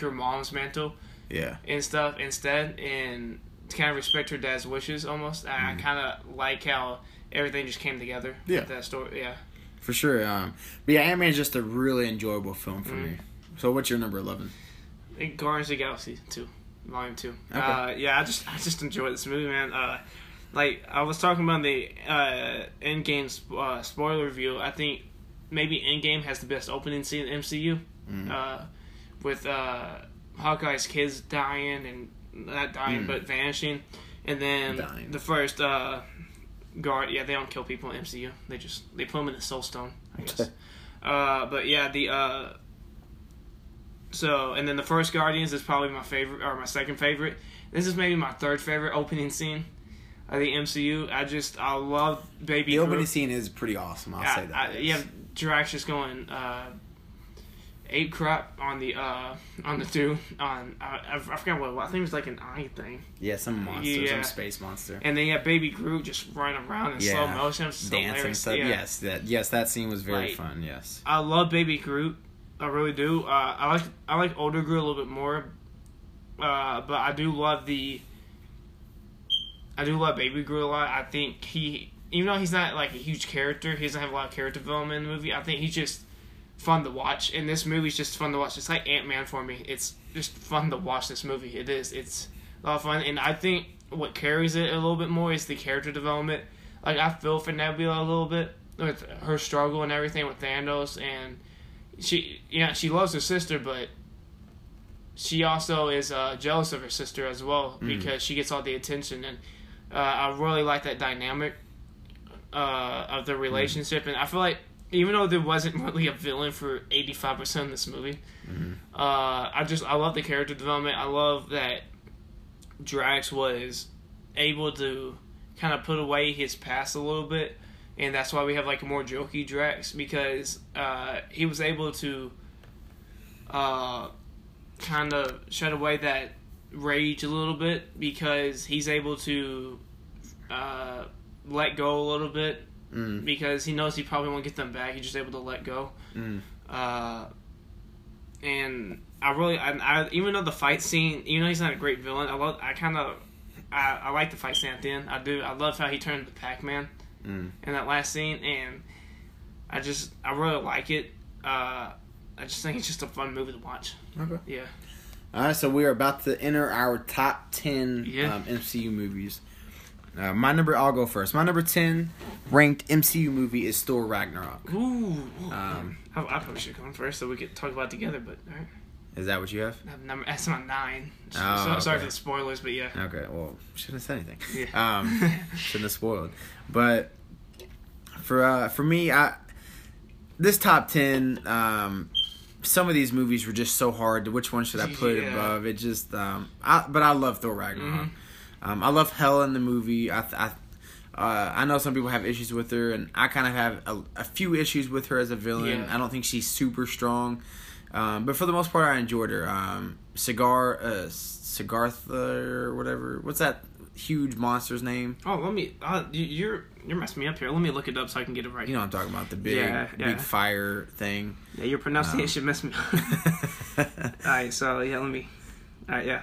her mom's mantle, and stuff instead, and to kind of respect her dad's wishes almost. I kind of like how everything just came together. Yeah, with that story. Yeah. For sure. But yeah, Ant-Man is just a really enjoyable film for me. So what's your number 11? Guardians of the Galaxy 2, Volume 2. Okay. I just enjoyed this movie, man. Like I was talking about the Endgame spoiler review. I think maybe Endgame has the best opening scene in MCU, with Hawkeye's kids dying and not dying but vanishing, and then the first. They don't kill people in MCU. They put them in the Soul Stone, I guess. And then the first Guardians is probably my favorite, or my second favorite. This is maybe my third favorite opening scene of the MCU. I love Baby Groot. The opening scene is pretty awesome, I'll say that. Drax just going ape crap on the dude on I forgot what it was. I think it was like an eye thing. Yeah, some monster, some space monster. And then Baby Groot just running around in slow motion, dancing stuff. Yeah. Yes, that scene was very fun. Yes, I love Baby Groot. I really do. I like older Groot a little bit more, but I do love Baby Groot a lot. I think he, even though he's not like a huge character, he doesn't have a lot of character development in the movie. I think he's just fun to watch, and this movie's just fun to watch. It's like Ant-Man for me. It's just fun to watch this movie. It is. It's a lot of fun, and I think what carries it a little bit more is the character development. Like, I feel for Nebula a little bit with her struggle and everything with Thanos, and she loves her sister, but she also is jealous of her sister as well because she gets all the attention, and I really like that dynamic of their relationship, and I feel like even though there wasn't really a villain for 85% of this movie, I love the character development. I love that Drax was able to kind of put away his past a little bit, and that's why we have like a more jokey Drax, because he was able to kind of shut away that rage a little bit, because he's able to let go a little bit. Because he knows he probably won't get them back. He's just able to let go. And I even though the fight scene, even though he's not a great villain, I like the fight scene at the end. I do. I love how he turned to Pac-Man in that last scene, and I really like it. I just think it's just a fun movie to watch. Okay. Yeah. Alright, so we are about to enter our top 10 MCU movies. My number, I'll go first. My number 10 ranked MCU movie is Thor Ragnarok. Ooh. I probably should come first so we could talk about it together, but alright. Is that what you have? That's my 9. Okay. Sorry for the spoilers, but yeah. Okay, well, shouldn't have said anything. Yeah. Shouldn't have spoiled. But for me, this top 10, some of these movies were just so hard. Which one should I put above? It just, but I love Thor Ragnarok. Mm-hmm. I love Hela in the movie. I know some people have issues with her, and I kind of have a few issues with her as a villain. Yeah. I don't think she's super strong. But for the most part, I enjoyed her. Sigartha or whatever. What's that huge monster's name? Oh, let me. You're messing me up here. Let me look it up so I can get it right. You know what I'm talking about, the big fire thing. Yeah, your pronunciation messed me up. All right, so yeah, let me. All right, yeah,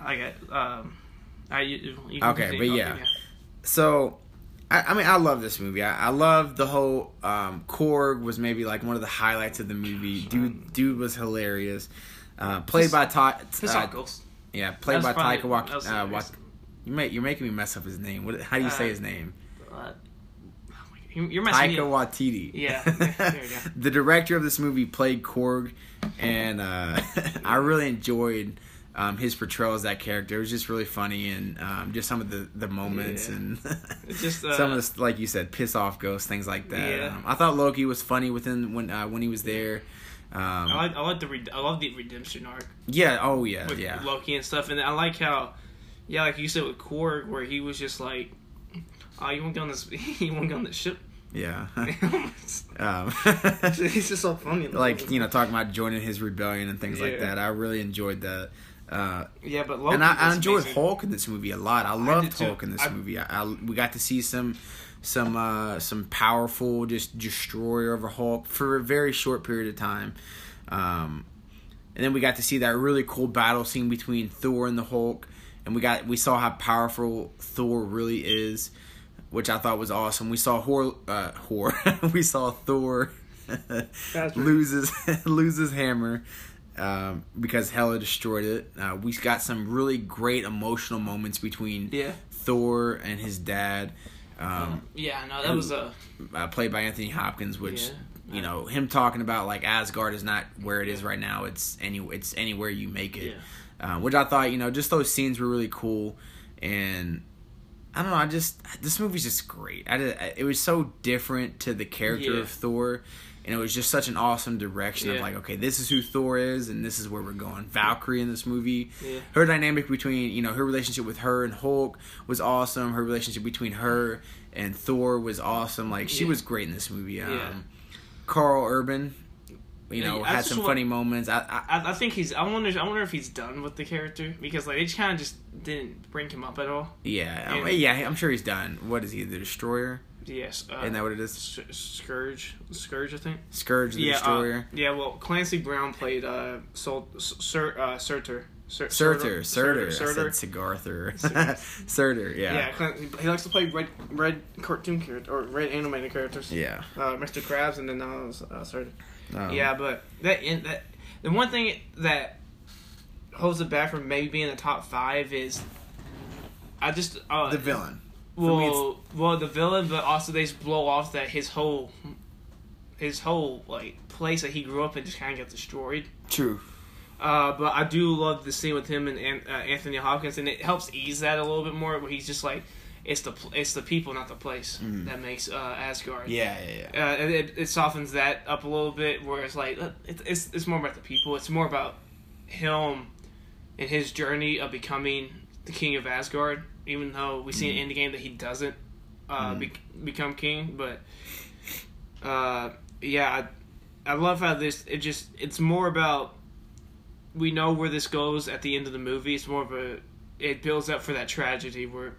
I got. You can okay, but yeah. Thing, yeah. So, I mean, I love this movie. I love the whole Korg was maybe like one of the highlights of the movie. Dude was hilarious. Played by Taika Waititi. You're making me mess up his name. How do you say his name? You're messing Taika Waititi. Yeah, there you go. The director of this movie played Korg, and I really enjoyed his portrayal as that character. It was just really funny, and just some of the moments and just, some of this, like you said, piss off ghosts, things like that. Yeah. I thought Loki was funny when he was there. I love the redemption arc. Yeah. Oh yeah. With Loki and stuff, and I like how, like you said with Korg, where he was just like, "Oh, you won't go on this. You won't go on this ship." Yeah. It's just so funny. Like talking about joining his rebellion and things like that. I really enjoyed that. But Loki and I enjoyed Hulk in this movie a lot. I loved Hulk in this movie. We got to see some powerful just destroyer of a Hulk for a very short period of time, and then we got to see that really cool battle scene between Thor and the Hulk, and we saw how powerful Thor really is, which I thought was awesome. We saw Thor lose his hammer. Because Hela destroyed it. We got some really great emotional moments between Thor and his dad. That was played by Anthony Hopkins, which him talking about like Asgard is not where it is right now. It's anywhere you make it. Yeah. Which I thought just those scenes were really cool, and I don't know. This movie's just great. It was so different to the character of Thor. And it was just such an awesome direction of like, okay, this is who Thor is, and this is where we're going. Valkyrie in this movie, her dynamic between, her relationship with her and Hulk was awesome. Her relationship between her and Thor was awesome. Like, she was great in this movie. Carl Urban, had some funny moments. I think I wonder if he's done with the character, because like they just kind of didn't bring him up at all. Yeah, I'm sure he's done. What is he, the Destroyer? Yes. Isn't that what it is? Scourge, I think. Scourge the Destroyer. Well, Clancy Brown played Surtur. Surtur. I said Sigarther. Surtur, he likes to play red cartoon character, or red animated characters. Yeah. Mr. Krabs, and then Surtur. But the one thing that holds it back from maybe being the top 5 is the villain. Well, the villain, but also they just blow off that his whole like place that he grew up in just kind of got destroyed. True. But I do love the scene with him and Anthony Hopkins, and it helps ease that a little bit more. Where he's just like, it's the people, not the place, that makes Asgard. Yeah. It softens that up a little bit, where it's like it's more about the people. It's more about him and his journey of becoming the king of Asgard. Even though we see in the game that he doesn't become king, but I love how it's more about we know where this goes at the end of the movie. It's more of it builds up for that tragedy where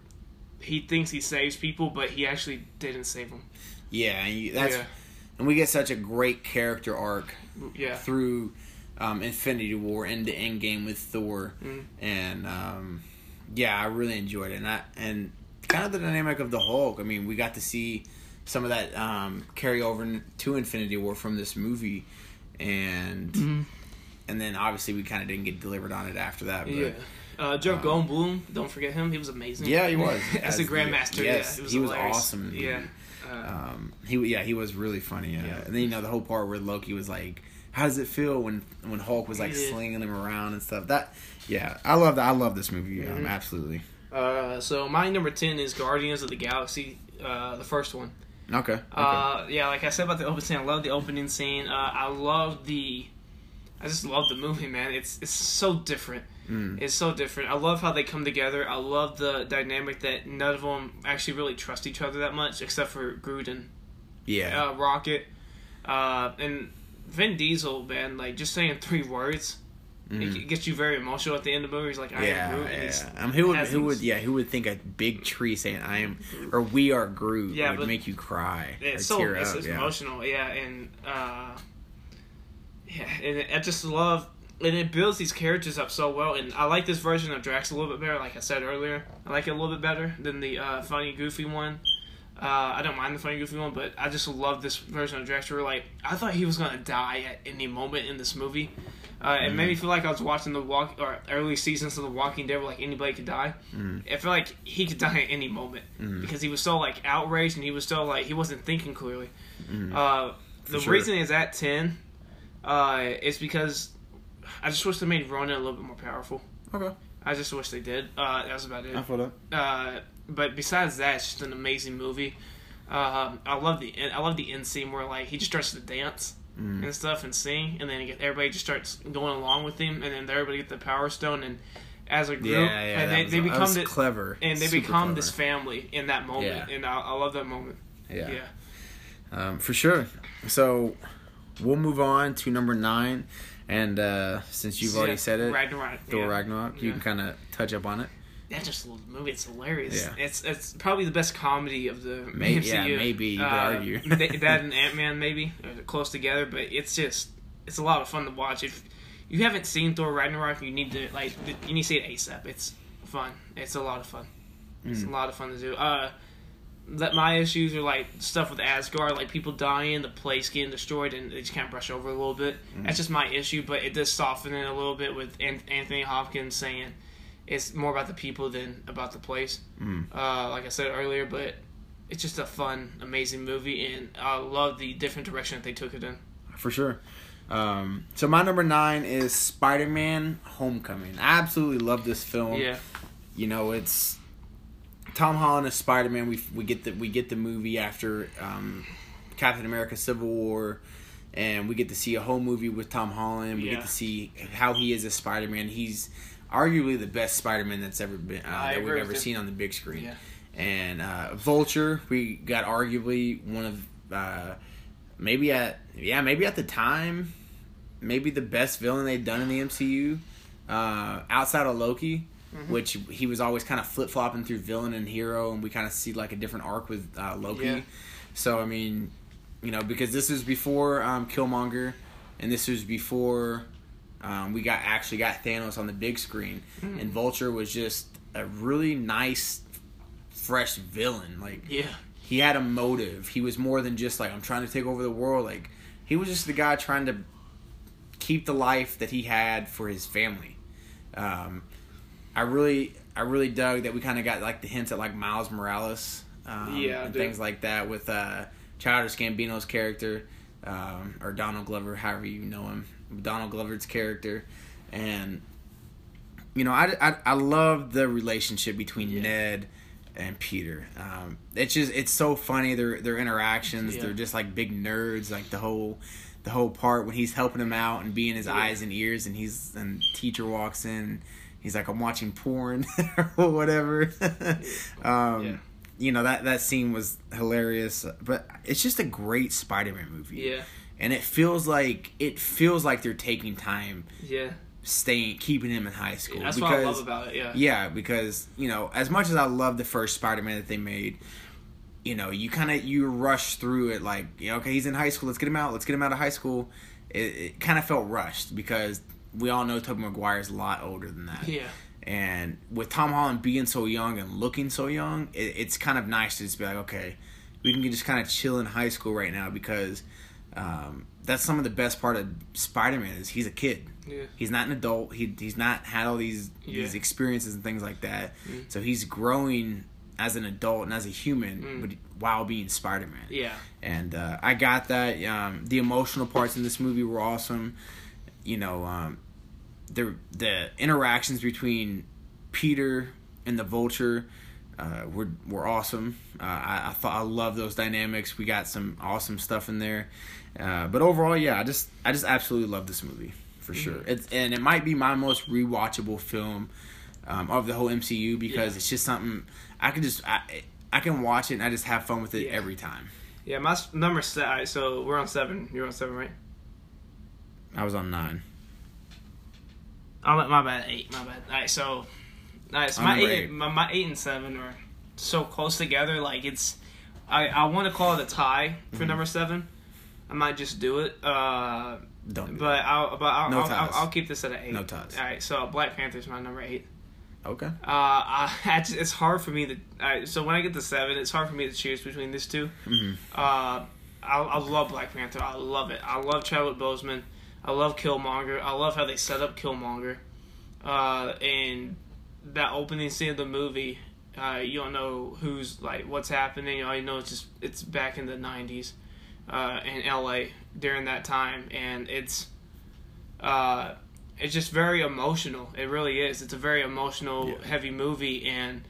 he thinks he saves people, but he actually didn't save them. Yeah, and we get such a great character arc through Infinity War and the Endgame with Thor, and. I really enjoyed it, and kind of the dynamic of the Hulk. I mean, we got to see some of that carry over to Infinity War from this movie, and and then obviously we kind of didn't get delivered on it after that. But, yeah. Jeff Goldblum, don't forget him. He was amazing. Yeah, he was. As a Grandmaster. Yes, yeah, he was awesome. Yeah. He was really funny. Yeah. And then, you know, the whole part where Loki was like, how does it feel when Hulk was like slinging him around and stuff? I love this movie. Mm-hmm. Absolutely. So my number 10 is Guardians of the Galaxy, the first one. Okay. Like I said about the opening scene, I love the opening scene. I just love the movie, man. It's so different. It's so different. I love how they come together. I love the dynamic that none of them actually really trust each other that much, except for Groot and Rocket. And Vin Diesel, man, like, just saying 3 words, it gets you very emotional at the end of the movie. He's like, I am Groot. Who would think a big tree saying I am, or we are Groot, would make you cry? It's emotional, and and I just love. And it builds these characters up so well, and I like this version of Drax a little bit better. Like I said earlier, I like it a little bit better than the funny, goofy one. I don't mind the funny, goofy one, but I just love this version of Drax. Where, like, I thought he was gonna die at any moment in this movie. It made me feel like I was watching early seasons of The Walking Dead, where like anybody could die. I feel like he could die at any moment because he was so like outraged and he was so like he wasn't thinking clearly. Reason is at 10. It's because. I just wish they made Ronan a little bit more powerful. Okay. I just wish they did. That was about it. I thought that. But besides that, it's just an amazing movie. I love the end scene where like he just starts to dance and stuff and sing, and then everybody just starts going along with him, and then everybody get the Power Stone and as a group, and they become this family in that moment, and I love that moment. For sure. So we'll move on to number 9. And since you've already said it, Thor Ragnarok, you can kind of touch up on it. That's just a little movie. It's hilarious. Yeah. It's probably the best comedy of the MCU. Yeah, maybe you could argue that and Ant-Man maybe are close together, but it's a lot of fun to watch. If you haven't seen Thor Ragnarok, you need to see it ASAP. It's fun. It's a lot of fun. It's a lot of fun to do. That my issues are like stuff with Asgard, like people dying, the place getting destroyed, and they just kind of brush over a little bit. That's just my issue, but it does soften it a little bit with Anthony Hopkins saying it's more about the people than about the place. Like I said earlier, but it's just a fun, amazing movie, and I love the different direction that they took it in. For sure. So my number 9 is Spider-Man Homecoming. I absolutely love this film. Yeah. You know, it's Tom Holland as Spider-Man. We get the movie after Captain America: Civil War, and we get to see a whole movie with Tom Holland. We get to see how he is as Spider-Man. He's arguably the best Spider-Man that's ever been we've ever seen on the big screen. Yeah. And Vulture, we got arguably one of maybe at the time, maybe the best villain they'd done in the MCU, outside of Loki. Mm-hmm. Which he was always kind of flip-flopping through villain and hero, and we kind of see like a different arc with Loki. Yeah. So, I mean, you know, because this was before Killmonger, and this was before we got Thanos on the big screen, and Vulture was just a really nice, fresh villain. Like, he had a motive. He was more than just like, I'm trying to take over the world. Like, he was just the guy trying to keep the life that he had for his family. I really dug that we kind of got like the hints at like Miles Morales, and things like that with Childish Gambino's character, or Donald Glover, however you know him, Donald Glover's character, and you know I love the relationship between Ned and Peter. It's so funny their interactions. They're just like big nerds, like the whole part when he's helping him out and being his eyes and ears, and teacher walks in. He's like, I'm watching porn or whatever. You know, that scene was hilarious. But it's just a great Spider-Man movie. Yeah. And it feels like they're taking time. Yeah. Keeping him in high school. That's what I love about it, Yeah, because, you know, as much as I love the first Spider-Man that they made, you know, you kind of, you rush through it like, you know, okay, he's in high school. Let's get him out of high school. It kind of felt rushed because we all know Tobey Maguire's a lot older than that. Yeah. And with Tom Holland being so young and looking so young, it's kind of nice to just be like, okay, we can just kind of chill in high school right now because That's some of the best part of Spider-Man is he's a kid. Yeah. He's not an adult. He's not had all these experiences and things like that. Mm. So he's growing as an adult and as a human, but while being Spider-Man. Yeah. And I got that. The emotional parts in this movie were awesome. You know, the interactions between Peter and the Vulture were awesome. I love those dynamics. We got some awesome stuff in there. But overall, yeah, I just absolutely love this movie for sure. It might be my most rewatchable film of the whole MCU because it's just something I can watch it and I just have fun with it every time. Yeah, my number's 7. All right, so we're on 7. You're on 7, right? I was on 9. Oh, my bad, 8. My bad. All right, so nice. My eight. My 8 and 7 are so close together. Like, it's, I want to call it a tie for number 7. I might just do it. Don't. I'll keep this at an 8. No ties. All right. So Black Panther's my number 8. Okay. It's hard for me to. All right, so when I get to 7, it's hard for me to choose between these two. Mm-hmm. I love Black Panther. I love it. I love Chadwick Boseman. I love Killmonger. I love how they set up Killmonger. And that opening scene of the movie, you don't know who's like what's happening. All you know is just it's back in the 90s, in LA during that time, and it's just very emotional. It really is. It's a very emotional, heavy movie, and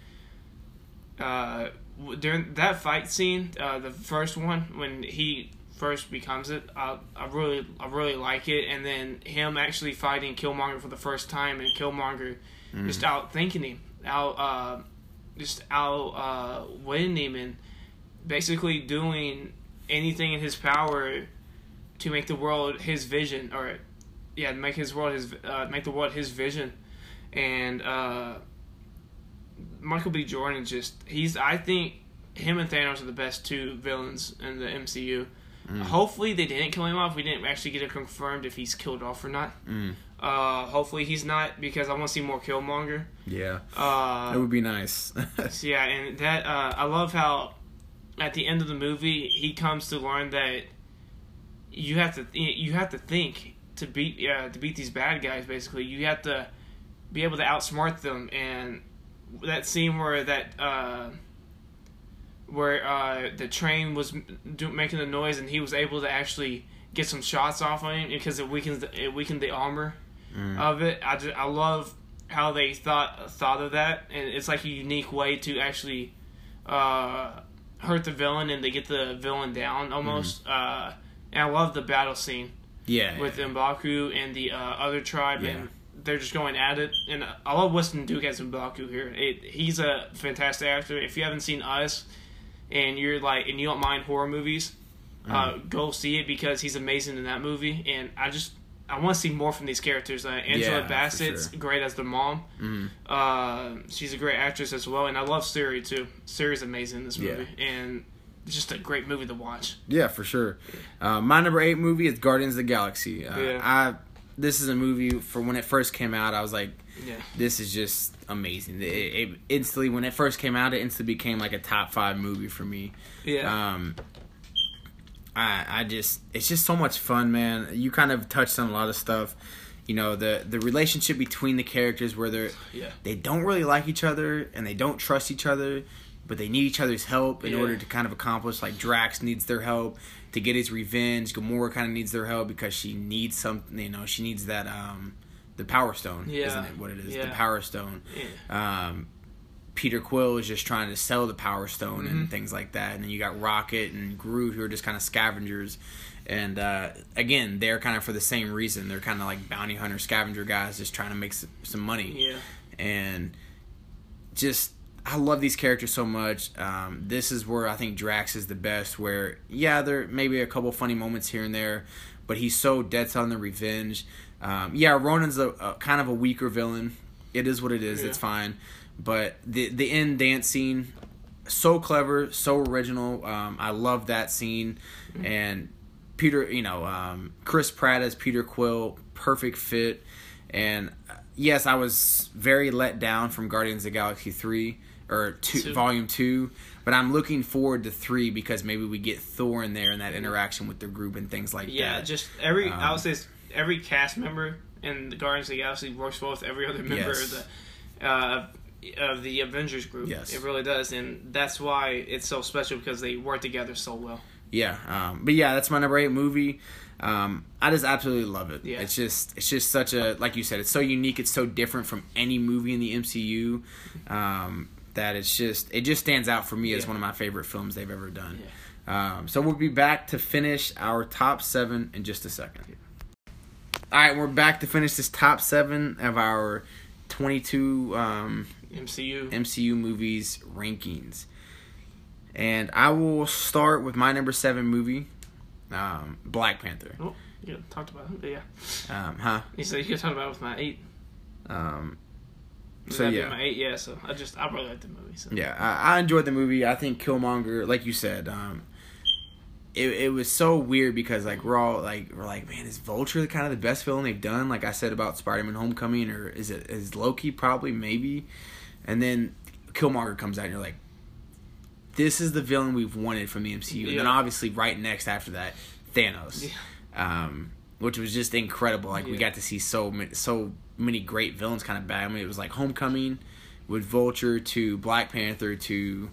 during that fight scene, the first one when he first becomes it, I really like it, and then him actually fighting Killmonger for the first time, and Killmonger. Just out thinking him, out winning him, and basically doing anything in his power to make the world his vision, make the world his vision, and Michael B. Jordan I think him and Thanos are the best two villains in the MCU. Hopefully they didn't kill him off. We didn't actually get it confirmed if he's killed off or not. Hopefully he's not, because I want to see more Killmonger. Yeah. That would be nice. Yeah, and that I love how at the end of the movie he comes to learn that you have to think to beat these bad guys. Basically, you have to be able to outsmart them. And that scene where the train was making the noise and he was able to actually get some shots off on him because it weakened the armor. Of it. I love how they thought of that, and it's like a unique way to actually hurt the villain, and they get the villain down almost. And I love the battle scene with M'Baku and the other tribe, and they're just going at it. And I love Winston Duke as M'Baku here. He's a fantastic actor. If you haven't seen Us, and you don't mind horror movies, go see it because he's amazing in that movie. And I want to see more from these characters. Angela Bassett's great as the mom. She's a great actress as well. And I love Siri, too. Siri's amazing in this movie. Yeah. And it's just a great movie to watch. Yeah, for sure. My number 8 movie is Guardians of the Galaxy. This is a movie, for when it first came out, I was like, this is just amazing. It instantly, when it first came out, it instantly became like a top 5 movie for me. Yeah. It's just so much fun, man. You kind of touched on a lot of stuff. You know, the relationship between the characters where they don't really like each other and they don't trust each other, but they need each other's help in order to kind of accomplish, like Drax needs their help to get his revenge. Gamora kind of needs their help because she needs something, you know, she needs that, the Power Stone, isn't it what it is? Yeah. The Power Stone. Yeah. Peter Quill is just trying to sell the Power Stone and things like that. And then you got Rocket and Groot, who are just kind of scavengers. And, again, they're kind of for the same reason. They're kind of like bounty hunter scavenger guys just trying to make some money. Yeah. And just, I love these characters so much. This is where I think Drax is the best, where, there may be a couple funny moments here and there, but he's so dead set on the revenge. Ronan's a kind of a weaker villain. It is what it is. Yeah. It's fine. But the end dance scene, so clever, so original. I love that scene. And Peter, Chris Pratt as Peter Quill, perfect fit. And yes, I was very let down from Guardians of the Galaxy 3. or Volume 2. But I'm looking forward to 3 because maybe we get Thor in there and that interaction with the group and things like that. Yeah, just every I would say every cast member in the Guardians of the Galaxy works well with every other member of the Avengers group. Yes. It really does, and that's why it's so special because they work together so well. Yeah, but yeah, that's my number 8 movie. I just absolutely love it. Yeah. It's just such a, like you said, it's so unique. It's so different from any movie in the MCU that it just stands out for me as one of my favorite films they've ever done. Yeah. So we'll be back to finish our top 7 in just a second. All right, we're back to finish this top 7 of our 22 MCU movies rankings. And I will start with my number 7 movie, Black Panther. Oh, you talked about it, but yeah. You said you talked about it with my 8. So that'd be my 8, yeah. So I really liked the movie. So. Yeah, I enjoyed the movie. I think Killmonger, like you said, it was so weird because like we're all like, man, is Vulture kind of the best villain they've done? Like I said about Spider-Man Homecoming, or is Loki probably maybe? And then Killmonger comes out, and you're like, this is the villain we've wanted from the MCU. Yeah. And then obviously right next after that, Thanos. Yeah. Which was just incredible. Like we got to see so many great villains kind of bad. I mean, it was like Homecoming with Vulture to Black Panther to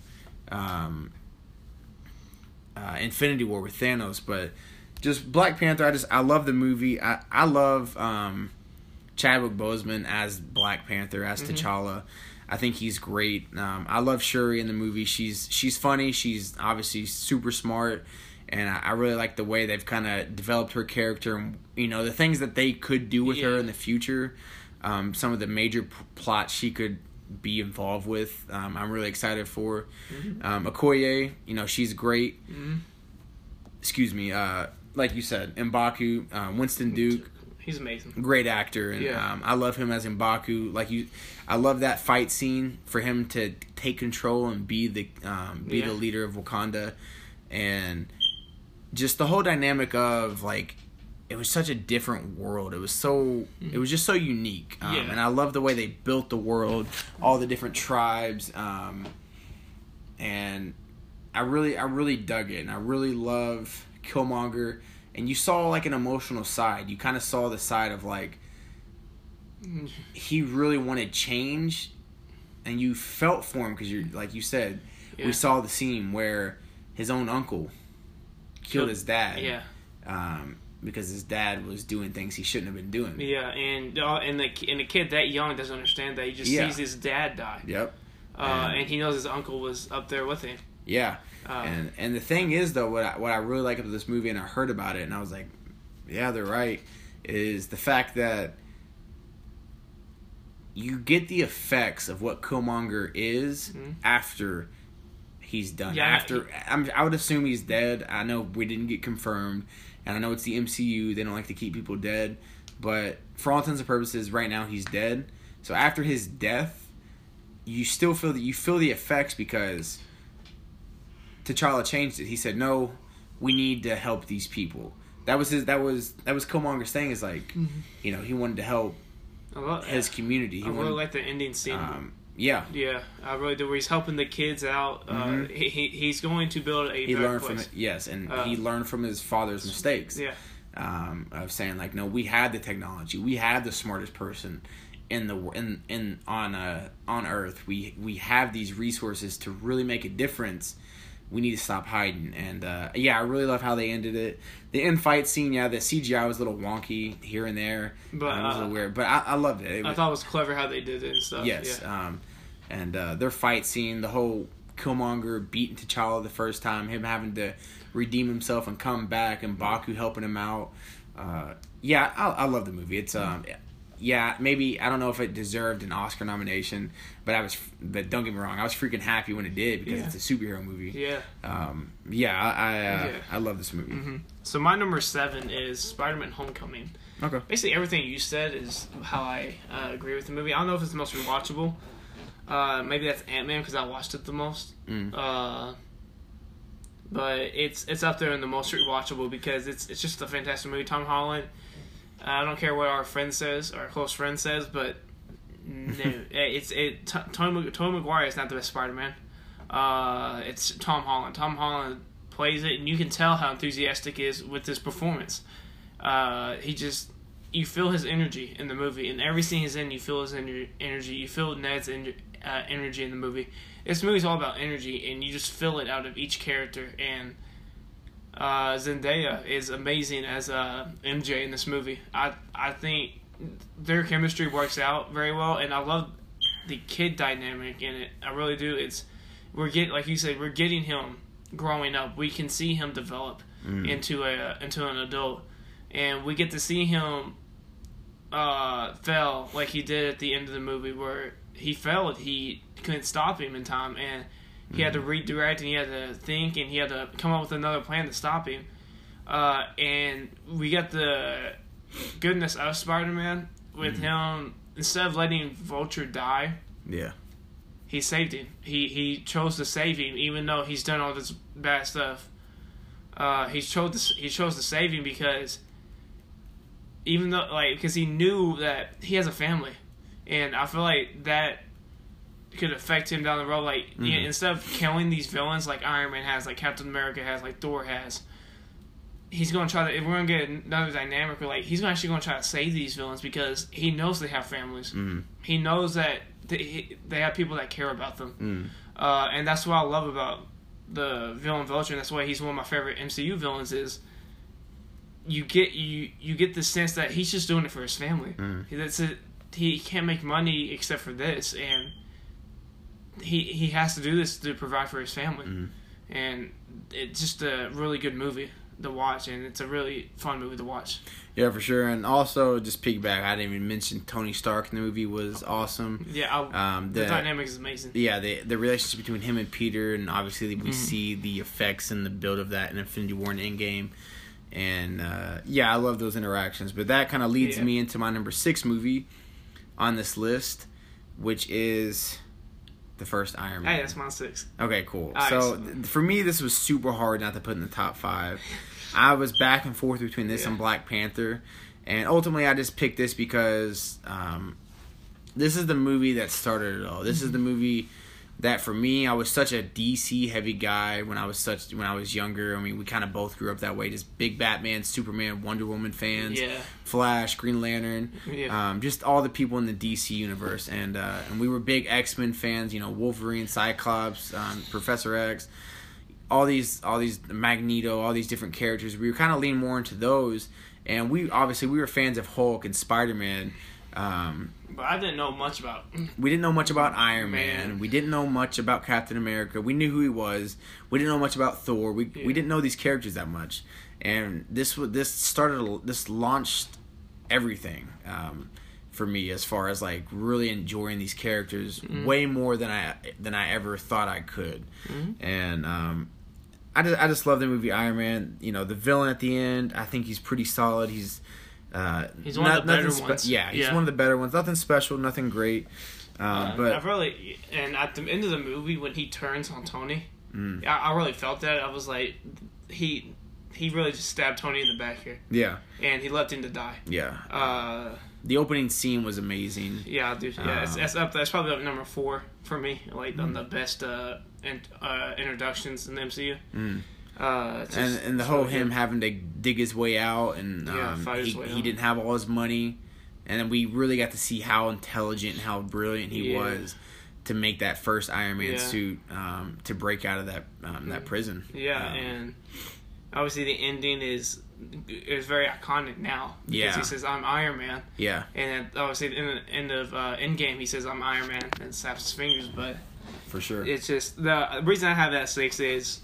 Infinity War with Thanos. But just Black Panther, I love the movie. I love Chadwick Boseman as Black Panther, as T'Challa. I think he's great. I love Shuri in the movie. She's funny. She's obviously super smart, and I really like the way they've kind of developed her character and, you know, the things that they could do with her in the future. Some of the major plots she could be involved with. I'm really excited for. Okoye, you know, she's great. Excuse me. Like you said, M'Baku, Winston Duke. He's amazing. Great actor, and I love him as M'Baku. I love that fight scene for him to take control and be the leader of Wakanda, and just the whole dynamic of like it was such a different world. It was so it was just so unique, and I love the way they built the world, all the different tribes, and I really dug it, and I really love Killmonger. And you saw, like, an emotional side. You kind of saw the side of, like, he really wanted change. And you felt for him because, like you said, we saw the scene where his own uncle killed his dad. Yeah. Because his dad was doing things he shouldn't have been doing. Yeah, and the kid that young doesn't understand that. He just sees his dad die. Yep. And he knows his uncle was up there with him. Yeah. And the thing is, though, what I really like about this movie, and I heard about it, and I was like, yeah, they're right, is the fact that you get the effects of what Killmonger is after he's done. Yeah, after I would assume he's dead. I know we didn't get confirmed, and I know it's the MCU. They don't like to keep people dead. But for all intents and purposes, right now he's dead. So after his death, you still feel the effects because T'Challa changed it. He said, "No, we need to help these people." That was his. That was Killmonger's thing. Is like, you know, he wanted to help his community. I really like the ending scene. Yeah. Yeah, I really do. Where he's helping the kids out. He's going to build a better place. He learned from his father's mistakes. Yeah. Of saying like, no, we had the technology. We had the smartest person on Earth. We have these resources to really make a difference. We need to stop hiding. And, I really love how they ended it. The end fight scene, the CGI was a little wonky here and there. But, it was a little weird. But I loved it. I thought it was clever how they did it and stuff. Yes. Yeah. And their fight scene, the whole Killmonger beating T'Challa the first time, him having to redeem himself and come back, and M'Baku helping him out. I love the movie. It's... maybe I don't know if it deserved an Oscar nomination, but don't get me wrong, I was freaking happy when it did because it's a superhero movie. Yeah. I love this movie. So my number 7 is Spider-Man Homecoming. Okay. Basically everything you said is how I agree with the movie. I don't know if it's the most rewatchable. Maybe that's Ant-Man because I watched it the most. But it's up there in the most rewatchable because it's just a fantastic movie. Tom Holland. I don't care what our friend says, our close friend says, but No, Tobey Maguire is not the best Spider-Man. It's Tom Holland. Tom Holland plays it, and you can tell how enthusiastic he is with his performance. You feel his energy in the movie. In every scene he's in, you feel his energy. You feel Ned's energy in the movie. This movie's all about energy, and you just feel it out of each character. And Zendaya is amazing as MJ in this movie. I think their chemistry works out very well, and I love the kid dynamic in it. I really do. Like you said, we're getting him growing up. We can see him develop into an adult, and we get to see him fail like he did at the end of the movie, where he failed. He couldn't stop him in time, and he had to redirect, and he had to think, and he had to come up with another plan to stop him. And we got the goodness of Spider-Man with him. Instead of letting Vulture die, he saved him. He chose to save him, even though he's done all this bad stuff. He chose to save him because, even though, like, because he knew that he has a family, and I feel like that could affect him down the road. Like, instead of killing these villains like Iron Man has, like Captain America has, like Thor has, he's gonna try to. If we're gonna get another dynamic, where, like, he's actually gonna try to save these villains because he knows they have families. He knows that they have people that care about them, and that's what I love about the villain Vulture, and that's why he's one of my favorite MCU villains. Is you get the sense that he's just doing it for his family. He can't make money except for this, and he has to do this to provide for his family. And it's just a really good movie to watch, and it's a really fun movie to watch. Yeah, for sure. And also, just piggyback, I didn't even mention Tony Stark in the movie was awesome. Yeah, the dynamic is amazing. Yeah, the relationship between him and Peter, and obviously we see the effects and the build of that in Infinity War and Endgame. And, I love those interactions. But that kind of leads me into my number 6 movie on this list, which is the first Iron Man. Hey, that's my 6. Okay, cool. Right, so for me, this was super hard not to put in the top 5. I was back and forth between this and Black Panther, and ultimately I just picked this because this is the movie that started it all. This is the movie that, for me, I was such a DC heavy guy when I was younger. I mean, we kind of both grew up that way, just big Batman, Superman, Wonder Woman fans, Flash, Green Lantern, just all the people in the DC universe, and we were big X-Men fans, you know, Wolverine, Cyclops, Professor X, all these Magneto, all these different characters. We were kind of leaning more into those, and we were fans of Hulk and Spider-Man. But I didn't know much about. We didn't know much about Iron Man. We didn't know much about Captain America. We knew who he was. We didn't know much about Thor. We didn't know these characters that much, and this launched everything for me, as far as like really enjoying these characters way more than I ever thought I could, and I just love the movie Iron Man. You know, the villain at the end, I think he's pretty solid. He's one of the better ones. He's one of the better ones. Nothing special, nothing great. But and at the end of the movie when he turns on Tony, I really felt that. I was like, he really just stabbed Tony in the back here. Yeah. And he left him to die. Yeah. The opening scene was amazing. Yeah, dude. Yeah, that's probably up number 4 for me. Like the best introductions in the MCU. And the whole him having to dig his way out, and he didn't have all his money, and then we really got to see how intelligent and how brilliant he was to make that first Iron Man suit to break out of that that prison. And obviously the ending is very iconic now because he says I'm Iron Man. Yeah, and obviously in the end of Endgame he says I'm Iron Man and snaps his fingers. But for sure, it's just the reason I have that 6 is.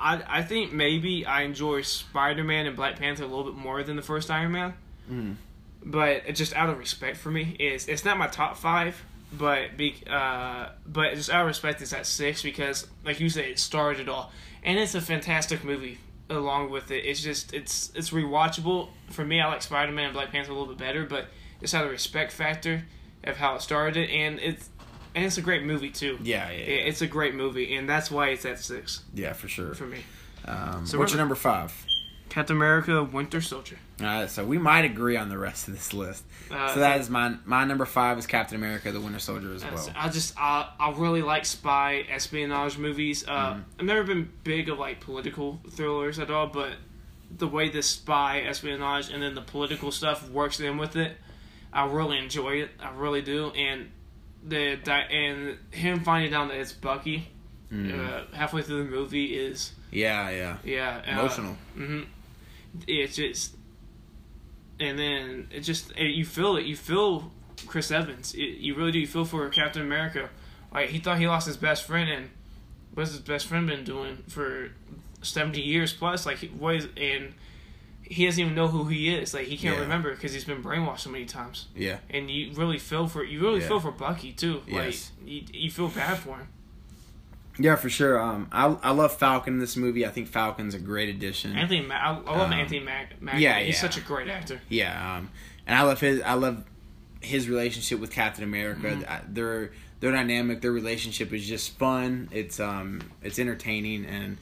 I think maybe I enjoy Spider-Man and Black Panther a little bit more than the first Iron Man, but just out of respect for me, it's not my top 5, but just out of respect, it's at 6 because, like you said, it started it all, and it's a fantastic movie. Along with it, it's rewatchable for me. I like Spider-Man and Black Panther a little bit better, but just out of respect factor of how it started, and it's a great movie, too. Yeah. It's a great movie, and that's why it's at 6. Yeah, for sure. For me. So what's your number 5? Captain America, Winter Soldier. Alright, so we might agree on the rest of this list. So that is my number 5 is Captain America, the Winter Soldier as well. I really like spy espionage movies. I've never been big of like political thrillers at all, but the way this spy espionage and then the political stuff works in with it, I really enjoy it. I really do. And him finding out that it's Bucky halfway through the movie is emotional. It's just, and then it just, you feel it. You feel Chris Evans. You really do. You feel for Captain America. Like, he thought he lost his best friend, and what's his best friend been doing for 70 years plus? Like, and he doesn't even know who he is. Like, he can't remember because he's been brainwashed so many times. Yeah. And you really feel for feel for Bucky too. Yes. Like, you feel bad for him. Yeah, for sure. I love Falcon in this movie. I think Falcon's a great addition. I love Anthony Mackie. Yeah, he's such a great actor. Yeah, and I love his relationship with Captain America. Their dynamic, their relationship is just fun. It's entertaining, and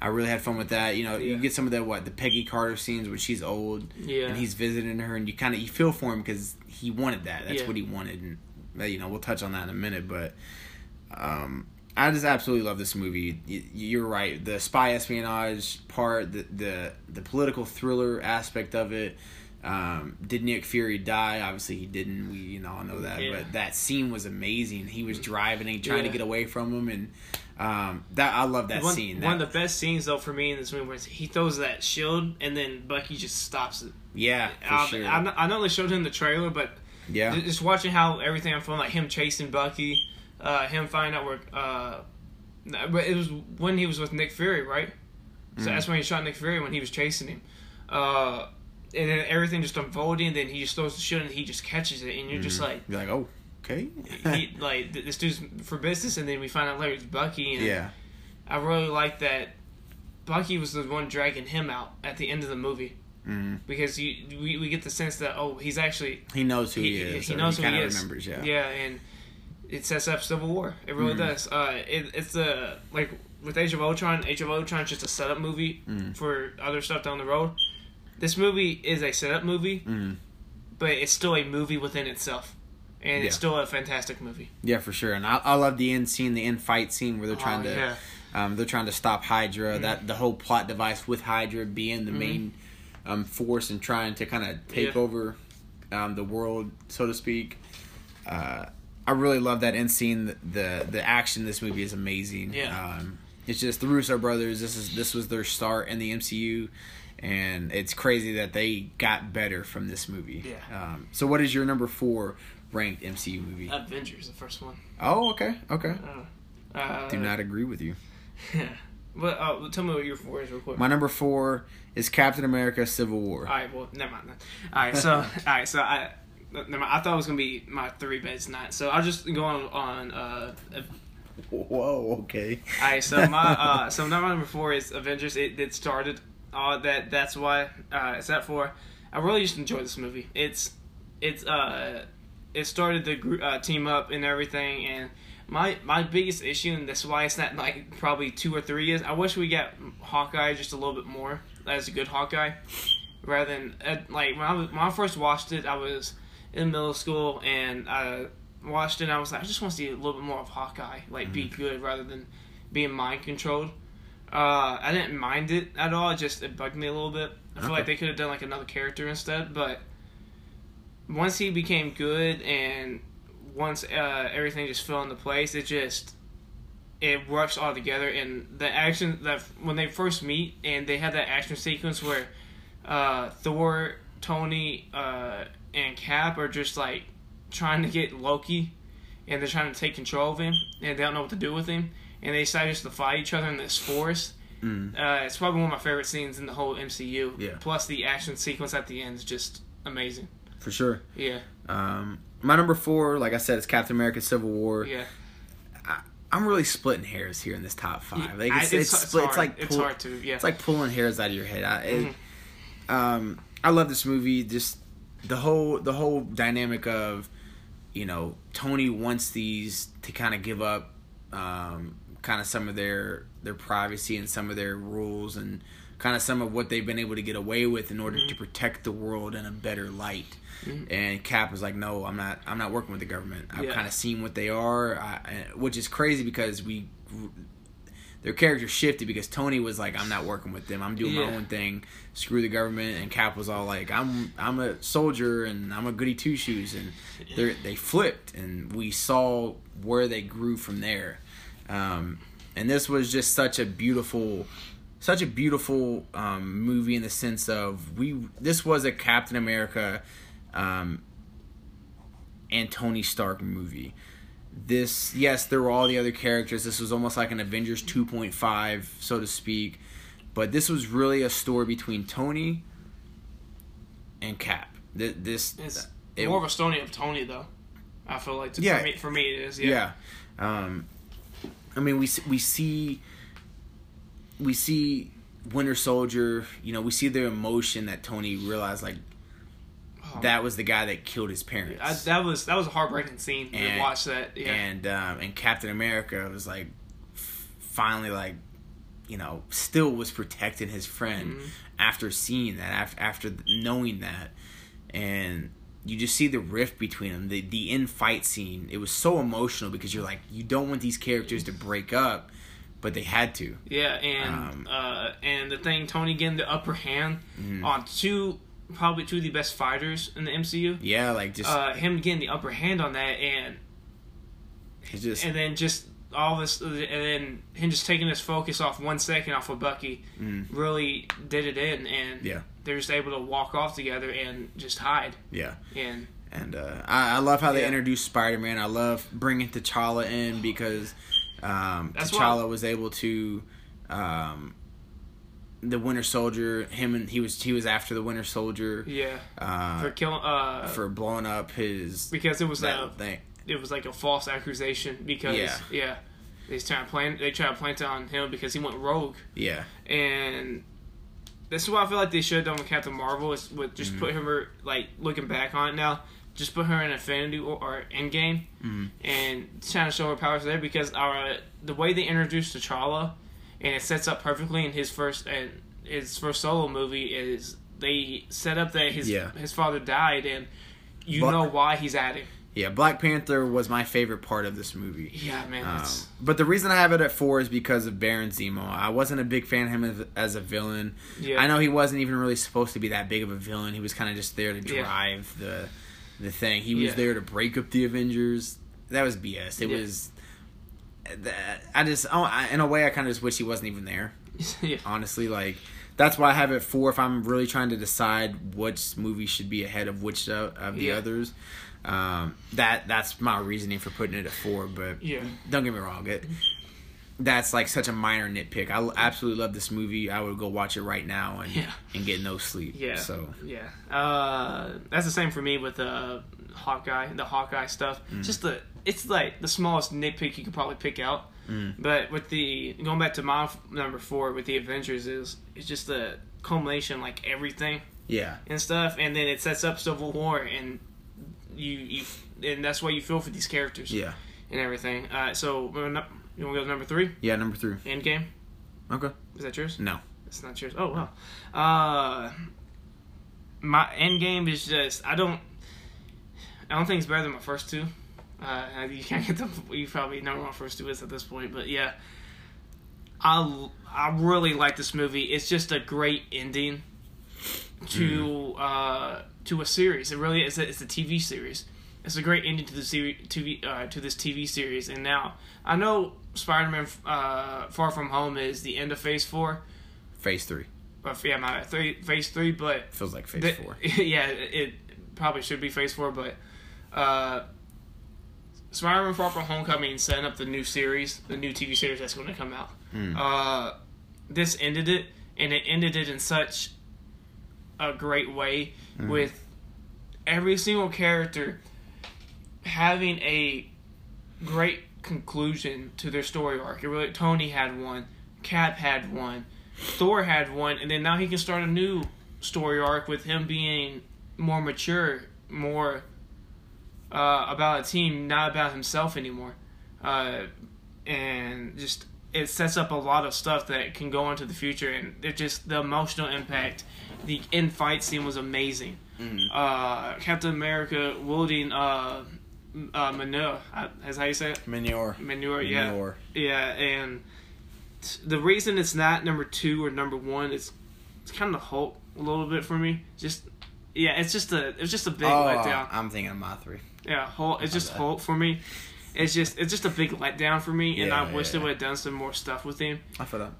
I really had fun with that. You know, you get some of the Peggy Carter scenes when she's old, and he's visiting her, and you feel for him because he wanted that. That's what he wanted, and we'll touch on that in a minute, but. I just absolutely love this movie. You're right. The spy espionage part, the political thriller aspect of it. Did Nick Fury die? Obviously, he didn't. We all know that. Yeah. But that scene was amazing. He was driving and trying to get away from him, and I love that scene. One of the best scenes though for me in this movie was he throws that shield and then Bucky just stops it. Yeah, for sure. I know they showed him the trailer, but just watching how everything unfolded, like him chasing Bucky. Him finding out where, but it was when he was with Nick Fury, right? So that's when he shot Nick Fury, when he was chasing him, and then everything just unfolding. And then he just throws the shield and he just catches it, and you're just like, you're like, oh, okay, this dude's for business. And then we find out later it's Bucky, and I really like that Bucky was the one dragging him out at the end of the movie. Because we get the sense that he's actually, he knows who he is. He knows who he is. Remembers, and. It sets up Civil War. It really does. It's like with Age of Ultron. Age of Ultron is just a setup movie for other stuff down the road. This movie is a setup movie, but it's still a movie within itself, and it's still a fantastic movie. Yeah, for sure. And I love the end scene, the end fight scene where they're trying to, they're trying to stop Hydra. That the whole plot device with Hydra being the main force and trying to kind of take over the world, so to speak. I really love that end scene. The action in this movie is amazing. Yeah. It's just the Russo brothers. This was their start in the MCU, and it's crazy that they got better from this movie. Yeah. So what is your number 4 ranked MCU movie? Avengers, the first one. Oh, okay. Do not agree with you. Well, tell me what your 4 is real quick. My number 4 is Captain America: Civil War. All right. Well, never mind. I thought it was going to be my 3, but it's not. So I'll just go on whoa, okay. Alright, so my number 4 is Avengers. It started all that. That's why it's at 4. I really just enjoyed this movie. It started the group, team up and everything, and my biggest issue, and that's why it's not like probably 2 or 3, is I wish we got Hawkeye just a little bit more as a good Hawkeye, rather than when I first watched it, I was in middle school, and I watched it, and I was like, I just want to see a little bit more of Hawkeye, be good rather than being mind controlled. I didn't mind it at all, it bugged me a little bit. I feel like they could have done another character instead, but once he became good, and once everything just fell into place, it works all together. And the action, that when they first meet and they have that action sequence where Thor, Tony, and Cap are just trying to get Loki, and they're trying to take control of him, and they don't know what to do with him, and they decide just to fight each other in this forest. It's probably one of my favorite scenes in the whole MCU. Yeah. Plus the action sequence at the end is just amazing. For sure. Yeah. My number 4, like I said, is Captain America: Civil War. Yeah. I'm really splitting hairs here in this top 5. Like it's like pulling hairs out of your head. I love this movie. Just the whole dynamic of, Tony wants these to kind of give up. kind of some of their privacy and some of their rules and kind of some of what they've been able to get away with in order to protect the world in a better light. And Cap was like, no, I'm not working with the government. I've kind of seen what they are, which is crazy because their character shifted because Tony was like, I'm not working with them. I'm doing my own thing. Screw the government. And Cap was all like, I'm a soldier and I'm a goody two-shoes. And they flipped, and we saw where they grew from there. And this was just such a beautiful movie in the sense of this was a Captain America and Tony Stark movie. This, yes, there were all the other characters. This was almost like an Avengers 2.5, so to speak. But this was really a story between Tony and Cap. It's more of a story of Tony, though. I feel like for me it is. Yeah. I mean, we see Winter Soldier, you know, we see the emotion that Tony realized, like, that was the guy that killed his parents. That was a heartbreaking scene to watch that. Yeah. And Captain America was, like, finally, like, you know, still was protecting his friend after seeing that, after knowing that. And you just see the rift between them. The in-fight scene, it was so emotional because you're like, you don't want these characters to break up. But they had to. Yeah, and the thing, Tony getting the upper hand on probably two of the best fighters in the MCU. Yeah, like just him getting the upper hand on that, and then him just taking his focus off 1 second off of Bucky really did it in, and they're just able to walk off together and just hide. Yeah. And I love how they introduced Spider-Man. I love bringing T'Challa in because T'Challa was able to, the Winter Soldier. He was after the Winter Soldier. Yeah. For blowing up his, because it was thing. It was like a false accusation because they tried to plant it on him because he went rogue. Yeah. And this is what I feel like they should have done with Captain Marvel is with just put her, like, looking back on it now. Just put her in Infinity or Endgame, and trying to show her powers there because the way they introduced T'Challa, and it sets up perfectly in his first solo movie is they set up that his father died, and know why he's at it. Yeah, Black Panther was my favorite part of this movie. Yeah, man. But the reason I have it at 4 is because of Baron Zemo. I wasn't a big fan of him as a villain. Yeah. I know he wasn't even really supposed to be that big of a villain. He was kind of just there to drive the thing. He was there to break up the Avengers. That was BS. It was. In a way, I kind of just wish he wasn't even there. Honestly, like, that's why I have it 4. If I'm really trying to decide which movie should be ahead of which of the others, that's my reasoning for putting it at 4. But don't get me wrong, that's like such a minor nitpick. I absolutely love this movie. I would go watch it right now and get no sleep. Yeah. So that's the same for me with the Hawkeye stuff. Just it's like the smallest nitpick you could probably pick out. But with going back to my number 4 with the Avengers it's just the culmination, like everything. Yeah. And stuff, and then it sets up Civil War, and you and that's why you feel for these characters. Yeah. And everything. So you want to go to number 3? Yeah, number 3. Endgame? Okay. Is that yours? No. It's not yours. Oh, wow. My Endgame is just... I don't think it's better than my first 2. You can't get You probably know what my first 2 is at this point, but yeah. I really like this movie. It's just a great ending to a series. It really is. It's a TV series. It's a great ending to the to this TV series, and now I know Spider-Man Far From Home is the end of Phase 4. Phase 3. Phase 3, but... Feels like Phase 4. Yeah, it probably should be Phase 4, but... Spider-Man Far From Homecoming setting up the new series, the new TV series that's going to come out. This ended it, and it ended it in such a great way with every single character having a great conclusion to their story arc. Tony had one, Cap had one, Thor had one, and then now he can start a new story arc with him being more mature, more about a team, not about himself anymore. and just it sets up a lot of stuff that can go into the future, and it just the emotional impact. The end fight scene was amazing. Mm-hmm. Captain America wielding manure, is how you say it? Manure, yeah. Manure. Yeah, and the reason it's not number two or number one, it's kind of Hulk a little bit for me. Just yeah, it's just a big letdown. I'm thinking of my three. Yeah, Hulk. It's just Hulk for me. It's just a big letdown for me, and I wish they would have done some more stuff with him. I feel that.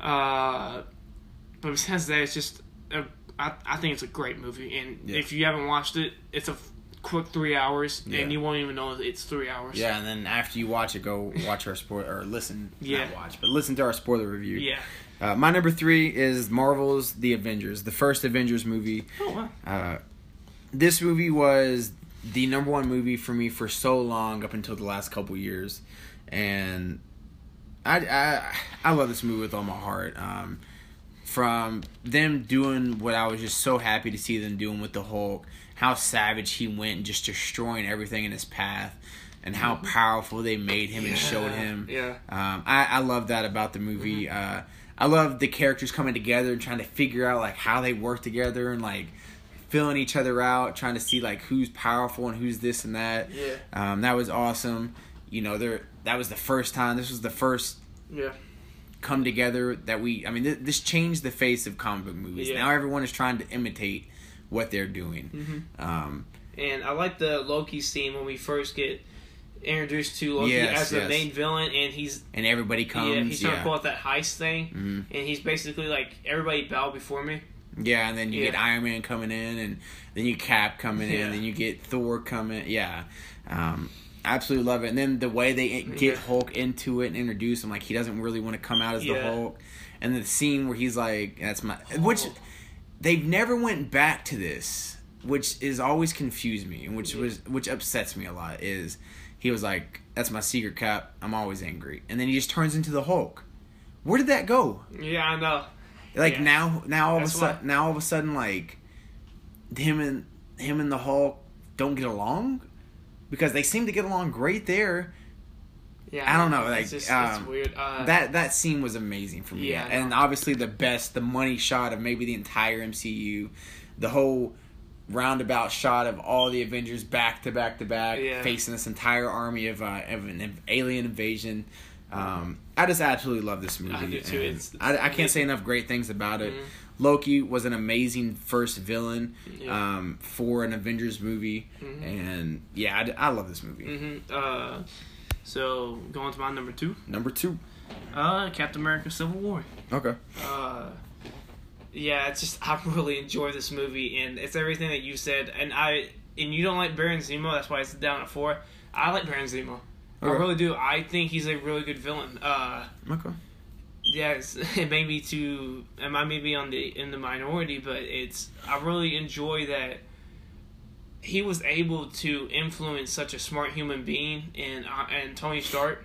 But besides that, it's just I think it's a great movie, and if you haven't watched it, it's a quick 3 hours, and you won't even know it's 3 hours. Yeah, and then after you watch it, go watch our spoiler, or listen, not watch, but listen to our spoiler review. Yeah. My number three is Marvel's The Avengers, the first Avengers movie. Oh, wow. This movie was the number one movie for me for so long, up until the last couple years, and I love this movie with all my heart. From them doing what I was just so happy to see them doing with the Hulk, how savage he went, just destroying everything in his path, and how powerful they made him and showed him. Yeah, I love that about the movie. Mm-hmm. I love the characters coming together and trying to figure out like how they work together and like filling each other out, trying to see like who's powerful and who's this and that. Yeah, that was awesome. You know, that was the first time. This was the first. Yeah. Come together that we. I mean, this changed the face of comic book movies. Yeah. Now everyone is trying to imitate what they're doing. Mm-hmm. And I like the Loki scene when we first get introduced to Loki as the main villain, and everybody comes. Yeah, he's trying to pull out that heist thing, mm-hmm. and he's basically like, everybody bow before me. Yeah, and then you get Iron Man coming in, and then you Cap coming in, and then you get Thor coming. Yeah. Absolutely love it. And then the way they get Hulk into it and introduce him, like he doesn't really want to come out as the Hulk. And then the scene where he's like, that's my Hulk. Which they've never went back to this, which is always confused me, and which upsets me a lot, is he was like, that's my secret, Cap, I'm always angry. And then he just turns into the Hulk. Where did that go? Yeah, I know. Like now all that's of a sudden like him and the Hulk don't get along? Because they seem to get along great there. Yeah, I don't know. Like, it's weird. That scene was amazing for me. Yeah, and obviously the money shot of maybe the entire MCU, the whole roundabout shot of all the Avengers back to back to back, facing this entire army of an alien invasion. I just absolutely love this movie. I do too. I can't say enough great things about it. Mm-hmm. Loki was an amazing first villain for an Avengers movie, mm-hmm. and I love this movie. Mm-hmm. So going to my number two. Number two. Captain America: Civil War. Okay. It's just I really enjoy this movie, and it's everything that you said. And you don't like Baron Zemo, that's why it's down at 4. I like Baron Zemo. Okay. I really do. I think he's a really good villain. Okay. Yes, it may be too. It might be in the minority, but I really enjoy that he was able to influence such a smart human being and Tony Stark,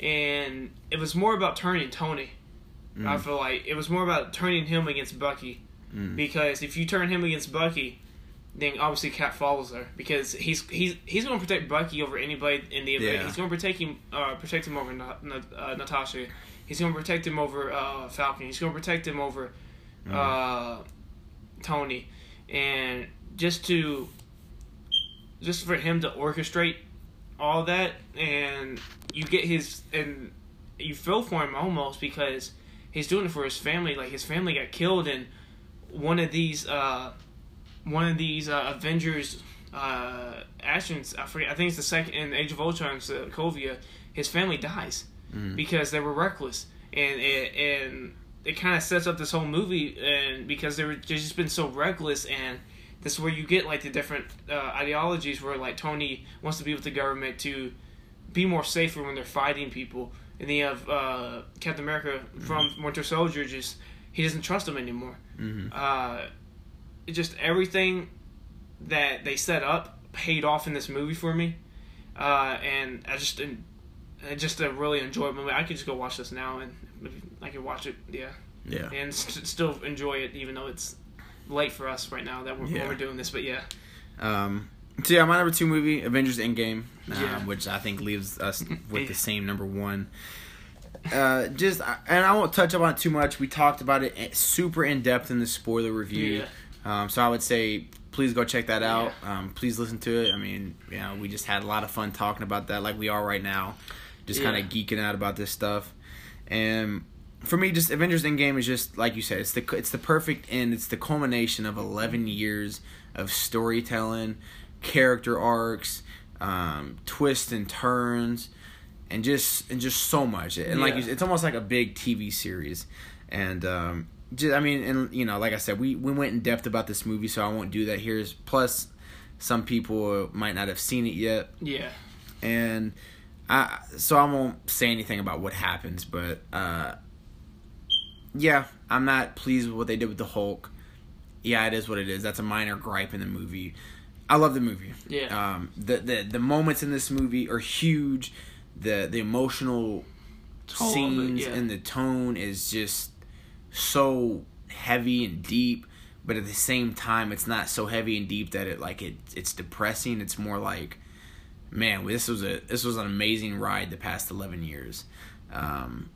and it was more about turning Tony. Mm. I feel like it was more about turning him against Bucky, because if you turn him against Bucky, then obviously Cap follows her, because he's gonna protect Bucky over anybody in the event. Yeah. He's gonna protect him over Natasha. He's gonna protect him over Falcon. He's gonna protect him over Tony, and just for him to orchestrate all that, and you get and you feel for him almost, because he's doing it for his family. Like, his family got killed, and one of these Avengers actions, I think it's the second in Age of Ultron, Sokovia, his family dies because they were reckless, and it kind of sets up this whole movie, and because they've just been so reckless, and that's where you get like the different ideologies, where like Tony wants to be with the government to be more safer when they're fighting people, and then you have Captain America from Winter Soldier, just he doesn't trust them anymore. Mm-hmm. Just everything that they set up paid off in this movie for me, and it's just a really enjoyable movie. I could just go watch this now, and I could watch it, and still enjoy it, even though it's late for us right now that we're doing this. But my number two movie, Avengers: Endgame, which I think leaves us with the same number one. And I won't touch upon it too much. We talked about it super in depth in the spoiler review. Yeah. So I would say please go check that out. Yeah. Please listen to it. I mean, yeah, we just had a lot of fun talking about that, like we are right now, just kind of geeking out about this stuff. And for me, just Avengers Endgame is just like you said. It's the perfect end. It's the culmination of 11 years of storytelling, character arcs, twists and turns, and just so much. And like it's almost like a big TV series. And just, I mean, and you know, like I said, we went in depth about this movie, so I won't do that here. Plus, some people might not have seen it yet. Yeah. And so I won't say anything about what happens, but I'm not pleased with what they did with the Hulk. Yeah, it is what it is. That's a minor gripe in the movie. I love the movie. Yeah. The moments in this movie are huge. The emotional scenes and the tone is just so heavy and deep, but at the same time, it's not so heavy and deep that it's depressing. It's more like, man, this was an amazing ride the past 11 years. And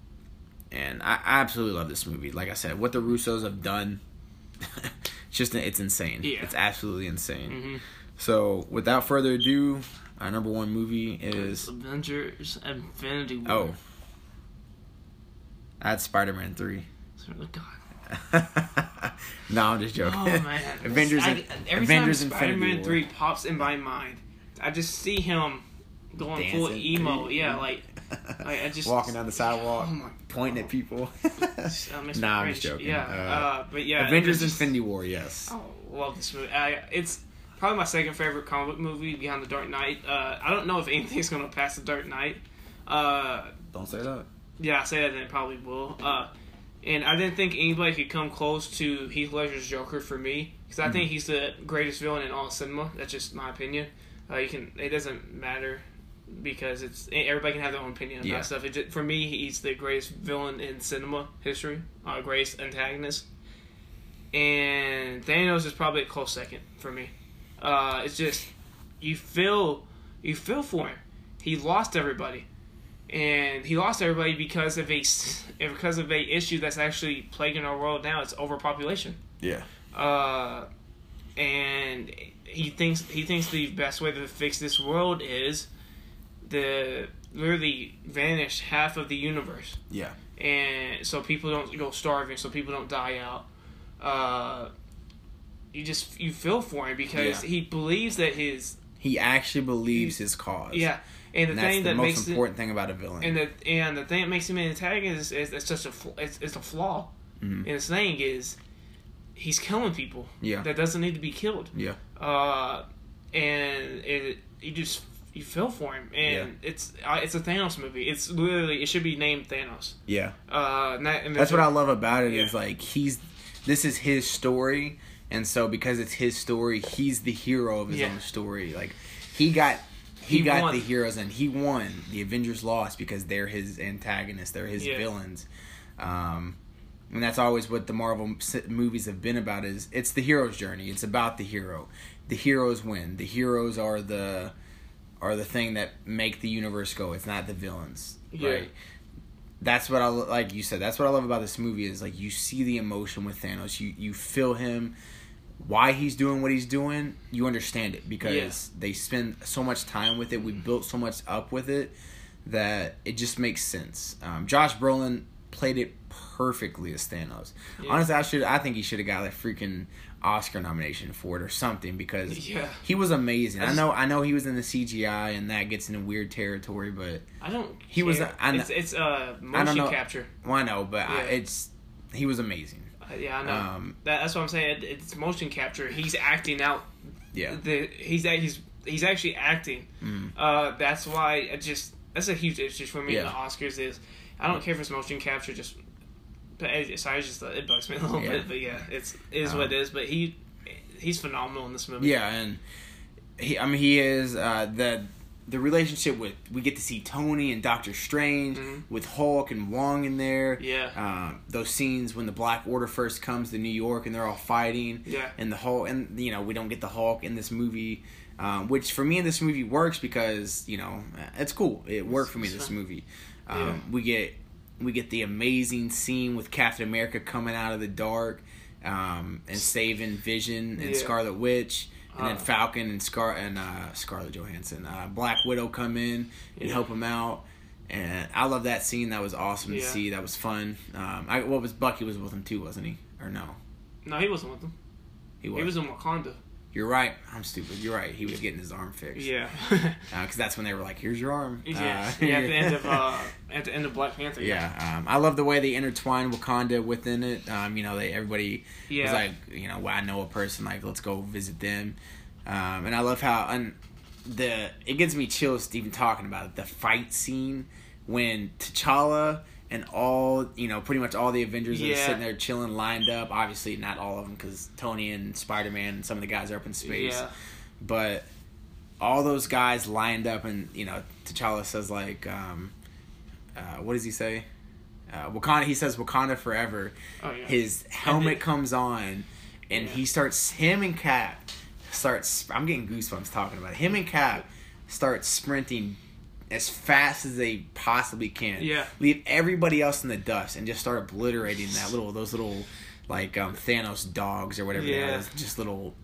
I absolutely love this movie. Like I said, what the Russos have done, it's insane. Yeah. It's absolutely insane. Mm-hmm. So, without further ado, our number one movie is Avengers Infinity War. Oh. That's Spider-Man 3. God. No, I'm just joking. Oh, man. Every time Spider-Man 3 pops in my mind, I just see him going dancing, full emo. Yeah, like I just walking down the sidewalk, pointing at people. I'm just joking. Yeah, but yeah, Avengers Infinity War. Yes. Oh, love this movie. It's probably my second favorite comic book movie behind The Dark Knight. I don't know if anything's gonna pass The Dark Knight. Don't say that. Yeah, I say that, and it probably will. And I didn't think anybody could come close to Heath Ledger's Joker for me, because I think he's the greatest villain in all cinema. That's just my opinion. It doesn't matter, because everybody can have their own opinion about stuff. For me, he's the greatest villain in cinema history, greatest antagonist, and Thanos is probably a close second for me. It's just you feel for him. He lost everybody, because of a issue that's actually plaguing our world now. It's overpopulation. Yeah. And he thinks the best way to fix this world is to literally vanish half of the universe. Yeah. And so people don't go starving, so people don't die out. You feel for him, because he believes that he actually believes his cause. Yeah. And that's the most important thing about a villain. And the thing that makes him an antagonist is it's a flaw. Mm-hmm. And his thing is he's killing people that doesn't need to be killed. Yeah. You feel for him, and it's a Thanos movie. It's literally, it should be named Thanos. Yeah. That's what I love about it is this is his story, and so because it's his story, he's the hero of his own story. He got the heroes, and he won. The Avengers lost because they're his antagonists. They're his villains. And that's always what the Marvel movies have been about, is it's the hero's journey. It's about the hero. The heroes win. The heroes are the thing that make the universe go. It's not the villains. Yeah. Right? That's what I, like you said, that's what I love about this movie is, like, you see the emotion with Thanos. You feel him. Why he's doing what he's doing, you understand it, because they spend so much time with it. We built so much up with it that it just makes sense. Josh Brolin played it perfectly as Thanos. Yeah. Honestly, I think he should have got a freaking Oscar nomination for it or something, because he was amazing. I know he was in the CGI and that gets into weird territory, but I don't care. It's motion capture. Well, I know, but he was amazing. Yeah, I know. That's what I'm saying. It's motion capture. He's acting out. Yeah. He's actually acting. Mm. That's why that's a huge issue for me in the Oscars is I don't care if it's motion capture. It bugs me a little bit, but it is what it is. But he's phenomenal in this movie. Yeah, and he is the relationship with, we get to see Tony and Doctor Strange with Hulk and Wong in there. Yeah, those scenes when the Black Order first comes to New York and they're all fighting. Yeah, and the Hulk, and we don't get the Hulk in this movie, which for me in this movie works because it's cool. It worked for me in this movie. We get We get the amazing scene with Captain America coming out of the dark and saving Vision and Scarlet Witch. And then Falcon and Scarlett Johansson, Black Widow come in and help him out. And I love that scene. That was awesome to see. That was fun. Bucky was with him too, wasn't he? Or no? No, he wasn't with him. He was. He was in Wakanda. You're right. I'm stupid. You're right. He was getting his arm fixed. Yeah. Because that's when they were like, "Here's your arm." Yeah. At the end of Black Panther. Yeah. I love the way they intertwined Wakanda within it. Everybody was like, I know a person. Like, let's go visit them. And I love how it gives me chills even talking about it. The fight scene when T'Challa and pretty much all the Avengers are sitting there chilling, lined up. Obviously, not all of them, because Tony and Spider-Man and some of the guys are up in space. Yeah. But all those guys lined up, and, T'Challa says, like, what does he say? Wakanda. He says Wakanda forever. Oh, yeah. His helmet comes on, and I'm getting goosebumps talking about it. Him and Cap start sprinting as fast as they possibly can. Yeah. Leave everybody else in the dust and just start obliterating those little Thanos dogs or whatever they are. Just little,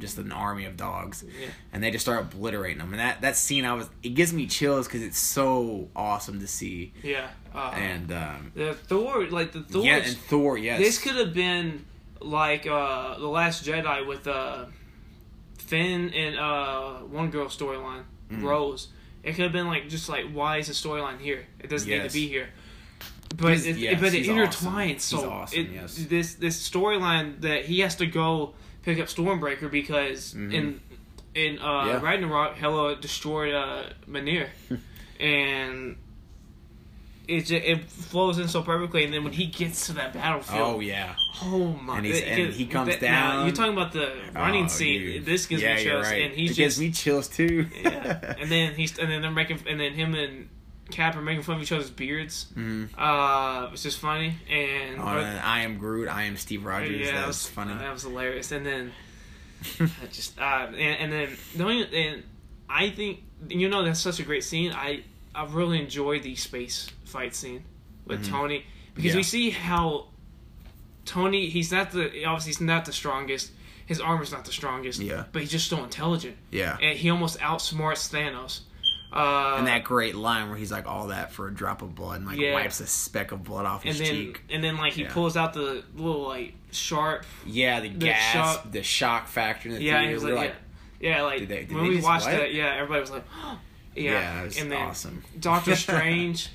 just an army of dogs. Yeah. And they just start obliterating them. And that scene, it gives me chills because it's so awesome to see. Yeah. Thor. Yeah, and Thor, yes. This could have been like The Last Jedi with Finn and one girl storyline, Rose. It could have been why is the storyline here? It doesn't need to be here. But it intertwines. Awesome. This storyline that he has to go pick up Stormbreaker because in Ragnarok, Hela destroyed Mjolnir, and it flows in so perfectly. And then when he gets to that battlefield, he comes down. Now, you're talking about the running scene. This gives me chills, right. And it gives me chills too. Yeah, and then him and Cap are making fun of each other's beards. Mm-hmm. It's just funny. And I am Groot. I am Steve Rogers. Yeah, that was funny. That was hilarious. And then I think that's such a great scene. I really enjoyed the space fight scene with Tony because we see how Tony, he's not the strongest. His armor's not the strongest. Yeah. But he's just so intelligent. Yeah. And he almost outsmarts Thanos. And that great line where he's like, all that for a drop of blood, and wipes a speck of blood off his cheek. And then he pulls out the little sharp. Yeah, the gas, shock. The shock factor. In the theater. He was when we watched that, everybody was like, oh. Yeah, it was awesome. Doctor Strange,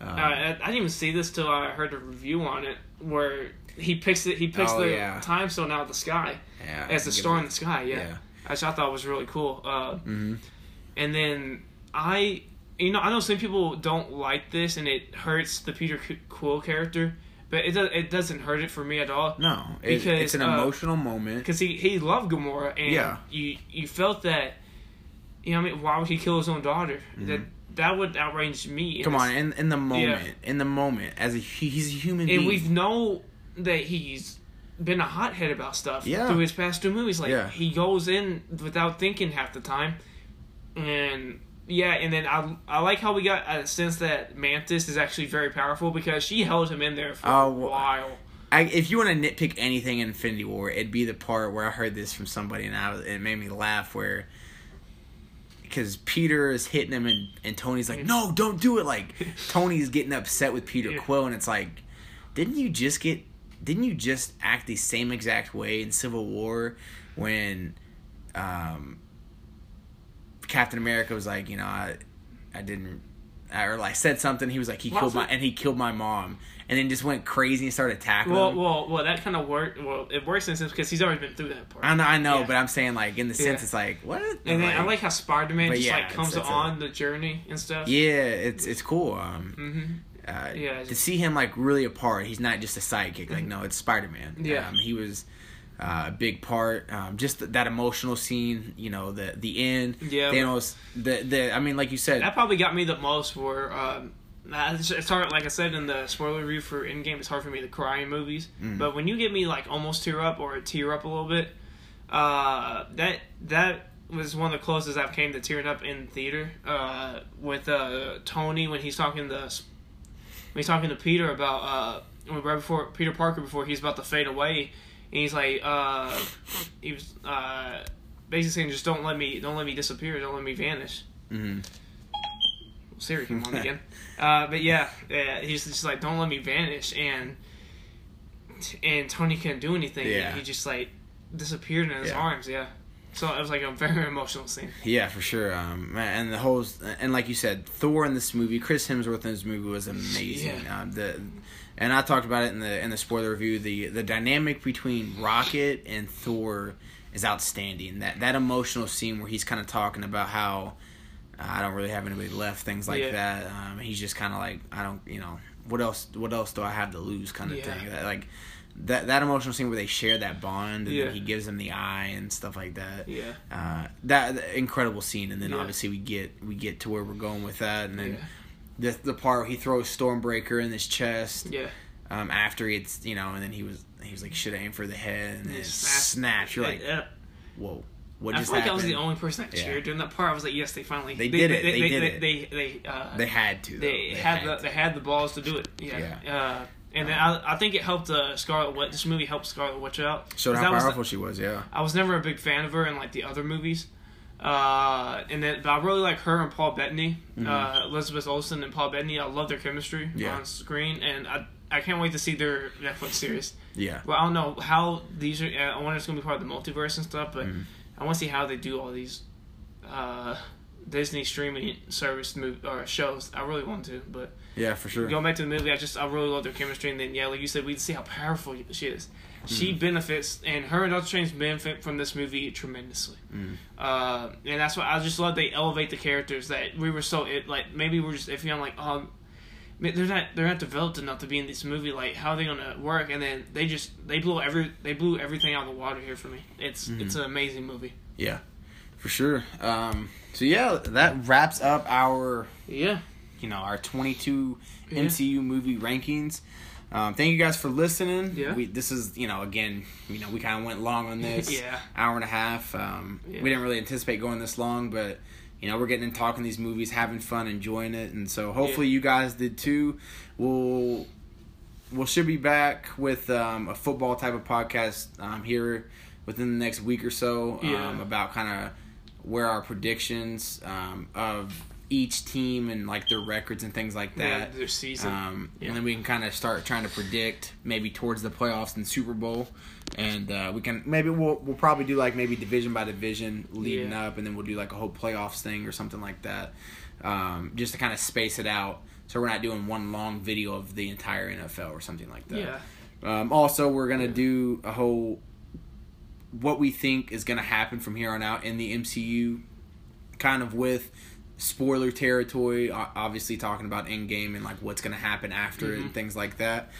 I didn't even see this till I heard a review on it, where he picks the time stone out of the sky as the star in the sky. Yeah, which I thought was really cool. And then I know some people don't like this, and it hurts the Peter Quill character, but it doesn't hurt it for me at all. No, because it's an emotional moment because he loved Gamora, and you felt that. Why would he kill his own daughter? Mm-hmm. That would outrage me. Come on, in the moment, as he's a human being, and we know that he's been a hothead about stuff through his past two movies. He goes in without thinking half the time, and then I like how we got a sense that Mantis is actually very powerful because she held him in there for a while. If you want to nitpick anything in Infinity War, it'd be the part where I heard this from somebody it made me laugh where. Because Peter is hitting him and Tony's like, no, don't do it. Like, Tony's getting upset with Peter Quill, and it's like, didn't you just act the same exact way in Civil War when Captain America was like, I said something. He was like, he killed my mom, and then just went crazy and started attacking him. Well, that kind of worked. Well, it works in a sense because he's already been through that part. I know, but I'm saying in the sense it's like what? And then I like how Spider-Man just comes on the journey and stuff. Yeah, it's cool. To see him really a part. He's not just a sidekick. Mm-hmm. No, it's Spider-Man. Yeah, he was. A big part, just that emotional scene, the end. Yeah, Thanos. Like you said, that probably got me the most. Where it's hard, like I said in the spoiler review for Endgame, it's hard for me to cry in movies. Mm-hmm. But when you get me almost tear up or tear up a little bit, that was one of the closest I've came to tearing up in theater. With Tony when he's talking to when he's talking to Peter about right before Peter Parker, before he's about to fade away, and he's like, he was basically saying, just don't let me disappear, don't let me vanish. Mm-hmm. Well, Siri came on again, but yeah, he's just like, don't let me vanish, and Tony couldn't do anything. Yeah. He just like disappeared in his arms. Yeah. So it was like a very emotional scene. Yeah, for sure. And the whole, and like you said, Thor in this movie, Chris Hemsworth in this movie was amazing. Yeah. And I talked about it in the spoiler review. The dynamic between Rocket and Thor is outstanding. That emotional scene where he's kind of talking about how I don't really have anybody left, things like that. He's just kind of like, I don't, you know, what else do I have to lose, kind of thing. Like. That emotional scene where they share that bond, and then he gives him the eye and stuff like that. Yeah, that incredible scene, and then obviously we get to where we're going with that, and then the part where he throws Stormbreaker in his chest. Yeah, after it's, you know, and then he was like, should I aim for the head, and then it snaps. You're like, whoa, what just happened? I feel like I was the only person that cheered during that part. I was like, yes, they finally they did it. They had to. They had the balls to do it. Yeah. And then I think it helped Scarlet Witch. This movie helped Scarlet Witch out. Showed how powerful she was, yeah. I was never a big fan of her in like the other movies. But I really like her and Paul Bettany. Mm-hmm. Elizabeth Olsen and Paul Bettany. I love their chemistry on screen. And I can't wait to see their Netflix series. Yeah. Well, I don't know how these are. I wonder if it's going to be part of the multiverse and stuff. But I want to see how they do all these Disney streaming service shows. I really want to, but yeah, for sure. Going back to the movie, I really love their chemistry, and then like you said, we see how powerful she is. She benefits, and her and Doctor Strange benefit from this movie tremendously. And that's why I just love they elevate the characters that we were so maybe we're just iffy on, like, they're not developed enough to be in this movie. Like, how are they gonna work? And then they blew everything out of the water here for me. It's an amazing movie. Yeah. For sure. So yeah, that wraps up our our 22 MCU movie rankings. Thank you guys for listening. Yeah. This is we kind of went long on this. Hour and a half. We didn't really anticipate going this long, but we're getting in, talking these movies, having fun, enjoying it, and so hopefully you guys did too. We'll should be back with a football type of podcast here within the next week or so about kind of where our predictions of each team and like their records and things like that, their season, and then we can kind of start trying to predict maybe towards the playoffs and Super Bowl, and we'll probably do like maybe division by division leading up, and then we'll do like a whole playoffs thing or something like that, just to kind of space it out so we're not doing one long video of the entire NFL or something like that. Also, we're gonna do a whole what we think is going to happen from here on out in the MCU, kind of with spoiler territory, obviously talking about Endgame and like what's going to happen after it and things like that.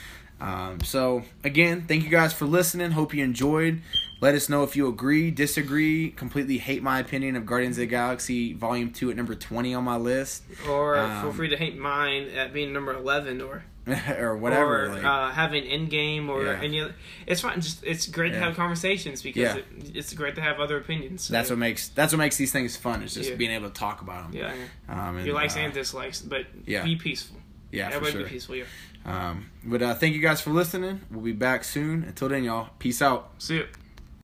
So again, thank you guys for listening. Hope you enjoyed. Let us know if you agree, disagree, completely hate my opinion of Guardians of the Galaxy Volume 2 at number 20 on my list. Or feel free to hate mine at being number 11 or... or whatever, or having Endgame or any other. It's fine. Just it's great to have conversations because it's great to have other opinions. So. That's what makes these things fun. Is just being able to talk about them. Yeah, your likes and dislikes, but be peaceful. Yeah, everybody for sure. Be peaceful. Yeah. But thank you guys for listening. We'll be back soon. Until then, y'all. Peace out. See ya.